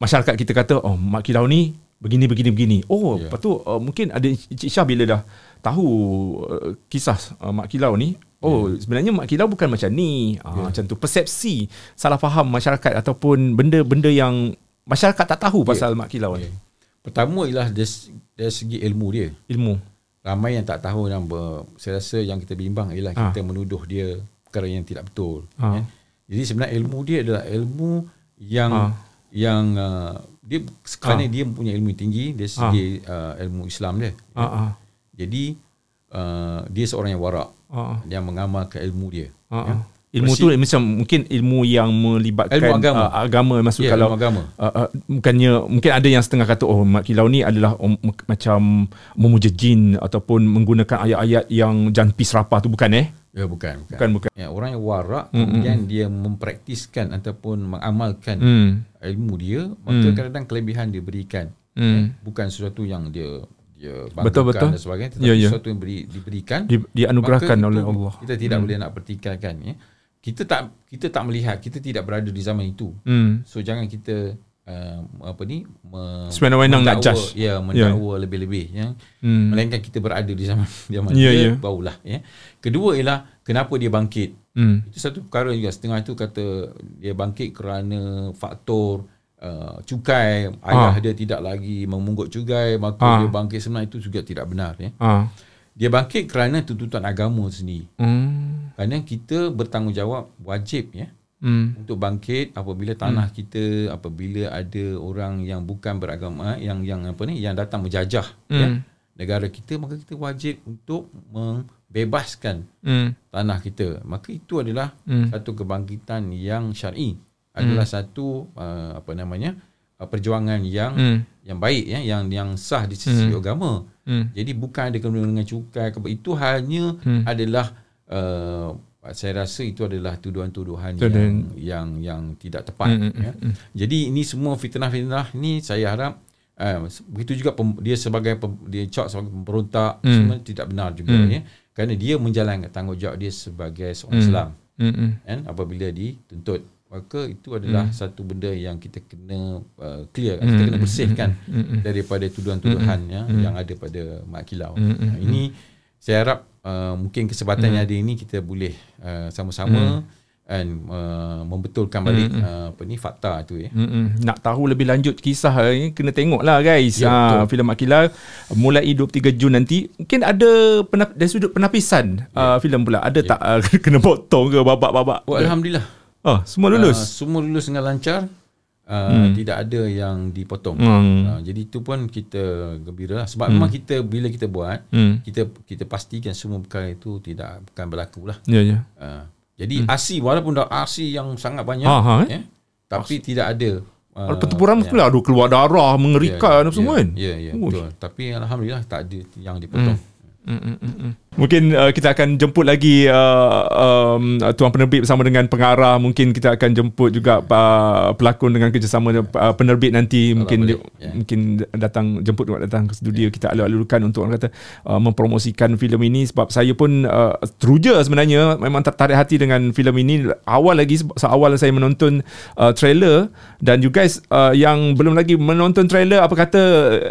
masyarakat kita kata oh Mat Kilau ni begini begini begini. Oh, yeah. lepas tu uh, mungkin ada Encik Syah bila dah tahu uh, kisah uh, Mat Kilau ni oh, yeah. sebenarnya Mat Kilau bukan macam ni. Yeah. Uh, macam tu persepsi salah faham masyarakat ataupun benda-benda yang masyarakat tak tahu pasal yeah. Mat Kilau ni. Yeah. Pertama ialah dari, dari segi ilmu dia. Ilmu. Ramai yang tak tahu dan ber, saya rasa yang kita bimbang ialah ha. kita menuduh dia perkara yang tidak betul. Ha. Ya. Jadi sebenarnya ilmu dia adalah ilmu yang ha. yang uh, dia kerana ha. dia punya ilmu tinggi dari segi ha. uh, ilmu Islam dia. Ha. Ya. Ha. Jadi uh, dia seorang yang warak. Ha. Dia mengamalkan ilmu dia. Ha. Ya. Ilmu Persi. tu macam mungkin ilmu yang melibatkan ilmu agama, uh, agama masuk yeah, kalau agama. Uh, uh, bukannya mungkin ada yang setengah kata oh Mat Kilau ni adalah um, macam memuja jin ataupun menggunakan ayat-ayat yang janpi serapah tu bukan eh? Ya yeah, bukan bukan. Bukan, bukan. Ya, orang yang warak mm-hmm. kemudian dia mempraktiskan ataupun mengamalkan mm. ilmu dia maka mm. kadang-kadang kelebihan dia berikan. Mm. Eh? Bukan sesuatu yang dia dia banggakan dan sebagainya tetapi yeah, yeah. sesuatu yang beri, diberikan di, dianugerahkan oleh Allah. Kita tidak mm. boleh nak pertikaikan ya. Eh? Kita tak kita tak melihat, kita tidak berada di zaman itu. Mm. So jangan kita uh, apa ni me- sewenang-wenang nak judge. Ya, mendakwa yeah. lebih-lebih ya. Mm. Melainkan kita berada di zaman zaman yeah, dia yeah. barulah ya. Kedua ialah kenapa dia bangkit. Mm. Itu satu perkara juga. Setengah itu kata dia bangkit kerana faktor uh, cukai, ayah ha. dia tidak lagi memungut cukai, maka ha. dia bangkit. Sebenarnya itu juga tidak benar ya. Ha. Dia bangkit kerana tuntutan agama sendiri. Hmm. Kerana kita bertanggungjawab wajib ya hmm. untuk bangkit apabila tanah hmm. kita, apabila ada orang yang bukan beragama yang yang apa ni yang datang menjajah hmm. ya, negara kita, maka kita wajib untuk membebaskan hmm. tanah kita. Maka itu adalah hmm. satu kebangkitan yang syar'i. Adalah hmm. satu uh, apa namanya uh, perjuangan yang hmm. yang baik ya, yang yang sah di sisi hmm. agama. Hmm. Jadi bukan ada kena dengan cukai. Itu hanya hmm. adalah uh, saya rasa itu adalah tuduhan-tuduhan yang, yang yang tidak tepat. Hmm. Ya. Hmm. Jadi ini semua fitnah-fitnah ni saya harap uh, begitu juga pem, dia sebagai pem, dia cak sebagai pemberontak hmm. semua tidak benar juga hmm. ya. Kerana dia menjalankan tanggungjawab dia sebagai seorang hmm. Islam. Hmm. Dan apabila dituntut maka itu adalah hmm. satu benda yang kita kena uh, clear, kita kena bersihkan hmm. daripada tuduhan-tuduhan hmm. ya, hmm. yang ada pada Mat Kilau. Hmm. Nah, ini saya harap uh, mungkin kesempatan yang hmm. ada ini kita boleh uh, sama-sama hmm. and uh, membetulkan balik mm-hmm. uh, apa ni fakta tu ya. Mm-hmm. Nak tahu lebih lanjut kisah ni kena tengoklah guys. Ya, ha, filem Mat Kilau mulai dua puluh tiga Jun nanti. Mungkin ada penap- dari sudut penapisan yeah. uh, filem pula. Ada yeah. tak uh, kena potong ke babak-babak? Oh, alhamdulillah. Oh, semua lulus. Uh, semua lulus dengan lancar. Uh, hmm. tidak ada yang dipotong. Hmm. Uh, jadi itu pun kita gembira lah. Sebab hmm. memang kita bila kita buat, hmm. kita kita pastikan semua perkara itu tidak akan berlaku lah. Ya yeah, ya. Yeah. Uh, Jadi hmm. A S I walaupun dah A S I yang sangat banyak Aha, eh? Eh, tapi A S I tidak ada uh, pertempuran ya. Pula aduh keluar darah mengerikan yeah, yeah, semua kan. Ya yeah, ya yeah, betul. Tapi alhamdulillah tak ada yang dipotong. Hmm. Mm, mm, mm, mm. Mungkin uh, kita akan jemput lagi uh, um, tuan penerbit bersama dengan pengarah. Mungkin kita akan jemput juga uh, pelakon dengan kerjasama uh, penerbit nanti. Mungkin dia, yeah. mungkin datang jemput datang ke studio yeah. kita alur-alurkan untuk orang kata uh, mempromosikan filem ini. Sebab saya pun uh, teruja sebenarnya memang tertarik hati dengan filem ini awal lagi seawal saya menonton uh, trailer. Dan you guys uh, yang belum lagi menonton trailer apa kata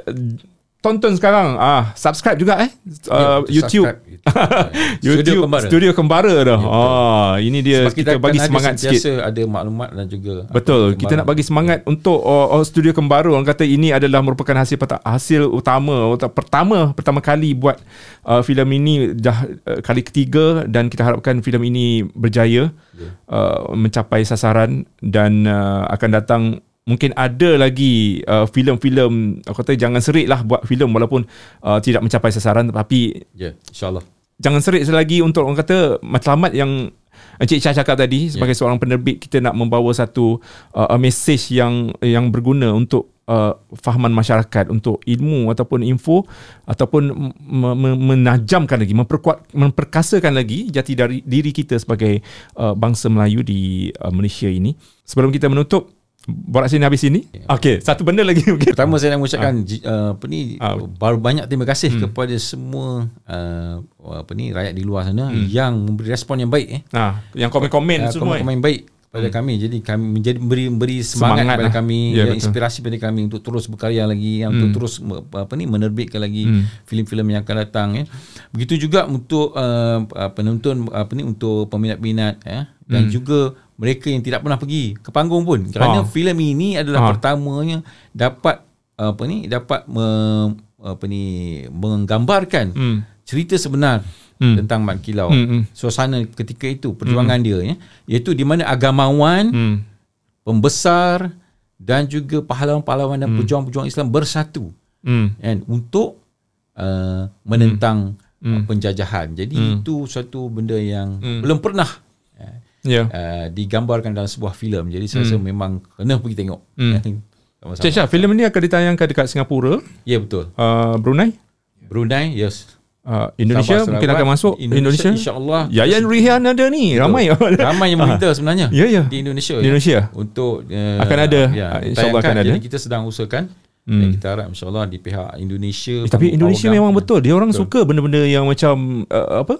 uh, tonton sekarang. Ah, subscribe juga eh uh, ya, YouTube. YouTube Studio Kembara. Studio Kembara dah. Ya, ah, ini dia sebab kita, kita bagi semangat sikit. Ada maklumat dan juga betul, kita nak bagi semangat ya. Untuk uh, Studio Kembara. Orang kata ini adalah merupakan hasil peta- hasil utama pertama pertama kali buat uh, filem ini dah uh, kali ketiga dan kita harapkan filem ini berjaya ya. uh, mencapai sasaran dan uh, akan datang mungkin ada lagi uh, filem-filem. Aku kata jangan serik lah buat filem walaupun uh, tidak mencapai sasaran. Tapi yeah, insyaAllah jangan serik lagi untuk orang kata matlamat yang Encik Syah cakap tadi sebagai yeah. seorang penerbit, kita nak membawa satu uh, mesej yang yang berguna untuk uh, fahaman masyarakat, untuk ilmu ataupun info, ataupun m- m- menajamkan lagi, memperkuat, memperkasakan lagi jati dari diri kita sebagai uh, bangsa Melayu di uh, Malaysia ini. Sebelum kita menutup borak sini habis sini, okey, satu benda lagi mungkin. Pertama saya nak ucapkan ah. apa ni ah. baru banyak terima kasih hmm. kepada semua uh, apa ni rakyat di luar sana hmm. yang memberi respon yang baik eh. Ah, yang komen-komen uh, semua. Komen-komen eh. baik kepada hmm. kami. Jadi kami menjadi beri beri semangat, semangat kepada lah. kami, ya, inspirasi kepada kami untuk terus berkarya lagi, hmm. untuk terus apa ni menerbitkan lagi hmm. filem-filem yang akan datang eh. Begitu juga untuk uh, penonton apa ni, untuk peminat-peminat eh, dan hmm. juga mereka yang tidak pernah pergi ke panggung pun, kerana ha. filem ini adalah ha. pertamanya dapat apa ni dapat me, apa ni menggambarkan hmm. cerita sebenar hmm. tentang Mat Kilau, hmm. suasana ketika itu, perjuangan hmm. dia ya, iaitu di mana agamawan, hmm. pembesar dan juga pahlawan-pahlawan dan hmm. pejuang-pejuang Islam bersatu hmm. kan, untuk uh, menentang hmm. penjajahan. Jadi hmm. itu suatu benda yang hmm. belum pernah Yeah. Uh, digambarkan dalam sebuah filem. Jadi saya mm. rasa memang kena pergi tengok. Mm. Cik Syah, filem ni akan ditayangkan dekat Singapura. Ya, yeah, betul. Uh, Brunei? Brunei, yes. Uh, Indonesia, Sabah, Sarawak, mungkin akan masuk. Indonesia, Indonesia insya-Allah. Yayan Ruhian ada ni. Betul. Ramai. Ramai yang meminta sebenarnya. Yeah, yeah. Di Indonesia. Indonesia. Ya, untuk uh, akan ada. Ya, insya-Allah akan ada. Jadi kita sedang usahakan. Hmm. Dan kita harap insyaAllah di pihak Indonesia eh, tapi Indonesia Pawagam memang betul, dia orang betul. suka benda-benda yang macam uh, apa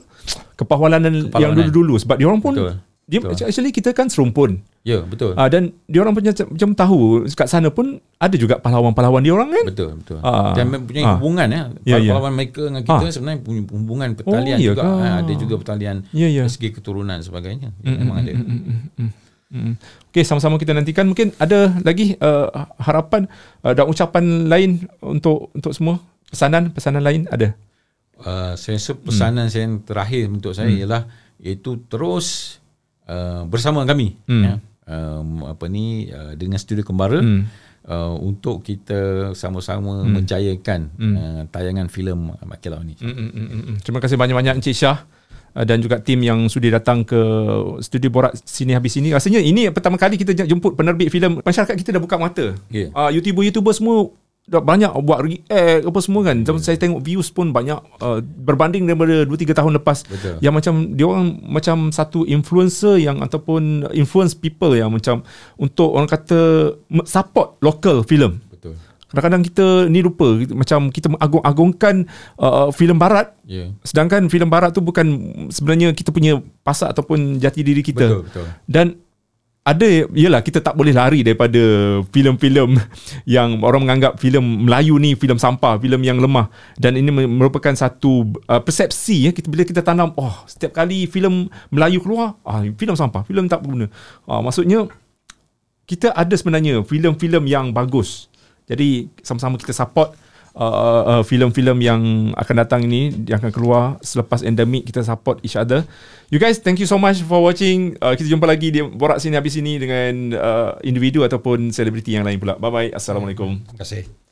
kepahwalan dan yang dulu-dulu, sebab dia orang pun betul. Dia betul. Actually kita kan serumpun. Ya, yeah, betul. Uh, dan dia orang punya macam tahu kat sana pun ada juga pahlawan-pahlawan dia orang kan. Betul, betul. Uh, dan mempunyai uh, hubungan ya. Yeah, pahlawan yeah. mereka dengan kita uh. sebenarnya punya hubungan pertalian oh, yeah, juga. Kan? Ada juga pertalian yeah, yeah. dari segi keturunan sebagainya. Mm, memang mm, ada. Mm, mm, mm. Okey, sama-sama kita nantikan. Mungkin ada lagi uh, harapan uh, dan ucapan lain untuk untuk semua, pesanan-pesanan lain ada? Uh, saya rasa pesanan hmm. saya yang terakhir untuk saya hmm. ialah iaitu terus uh, bersama kami hmm. ya, um, apa ni uh, dengan Studio Kembara hmm. uh, untuk kita sama-sama hmm. menjayakan hmm. Uh, tayangan filem Mat Kilau ni. Hmm, hmm, hmm, hmm. Terima kasih banyak-banyak Encik Syah dan juga tim yang sudi datang ke studio borak sini habis sini. Rasanya ini pertama kali kita jemput penerbit filem. Masyarakat kita dah buka mata. Yeah. Uh, YouTuber-YouTuber semua dah banyak buat react apa semua kan. Yeah. Saya tengok views pun banyak uh, berbanding daripada dua tiga tahun lepas. Betul. Yang macam dia orang macam satu influencer yang ataupun influence people yang macam untuk orang kata support local filem. Betul. Kadang-kadang kita ni lupa, macam kita mengagung-agungkan uh, filem barat, yeah. sedangkan filem barat tu bukan sebenarnya kita punya pasak ataupun jati diri kita. Betul, betul. Dan ada, yelah, kita tak boleh lari daripada filem-filem yang orang menganggap filem Melayu ni filem sampah, filem yang lemah. Dan ini merupakan satu uh, persepsi ya, kita bila kita tanam, oh setiap kali filem Melayu keluar, ah filem sampah, filem tak berguna. Ah, maksudnya kita ada sebenarnya filem-filem yang bagus. Jadi sama-sama kita support uh, uh, filem-filem yang akan datang ini, yang akan keluar selepas endemik. Kita support each other. You guys, thank you so much for watching. uh, Kita jumpa lagi di borak sini habis sini dengan uh, individu ataupun selebriti yang lain pula. Bye-bye. Assalamualaikum. Terima kasih.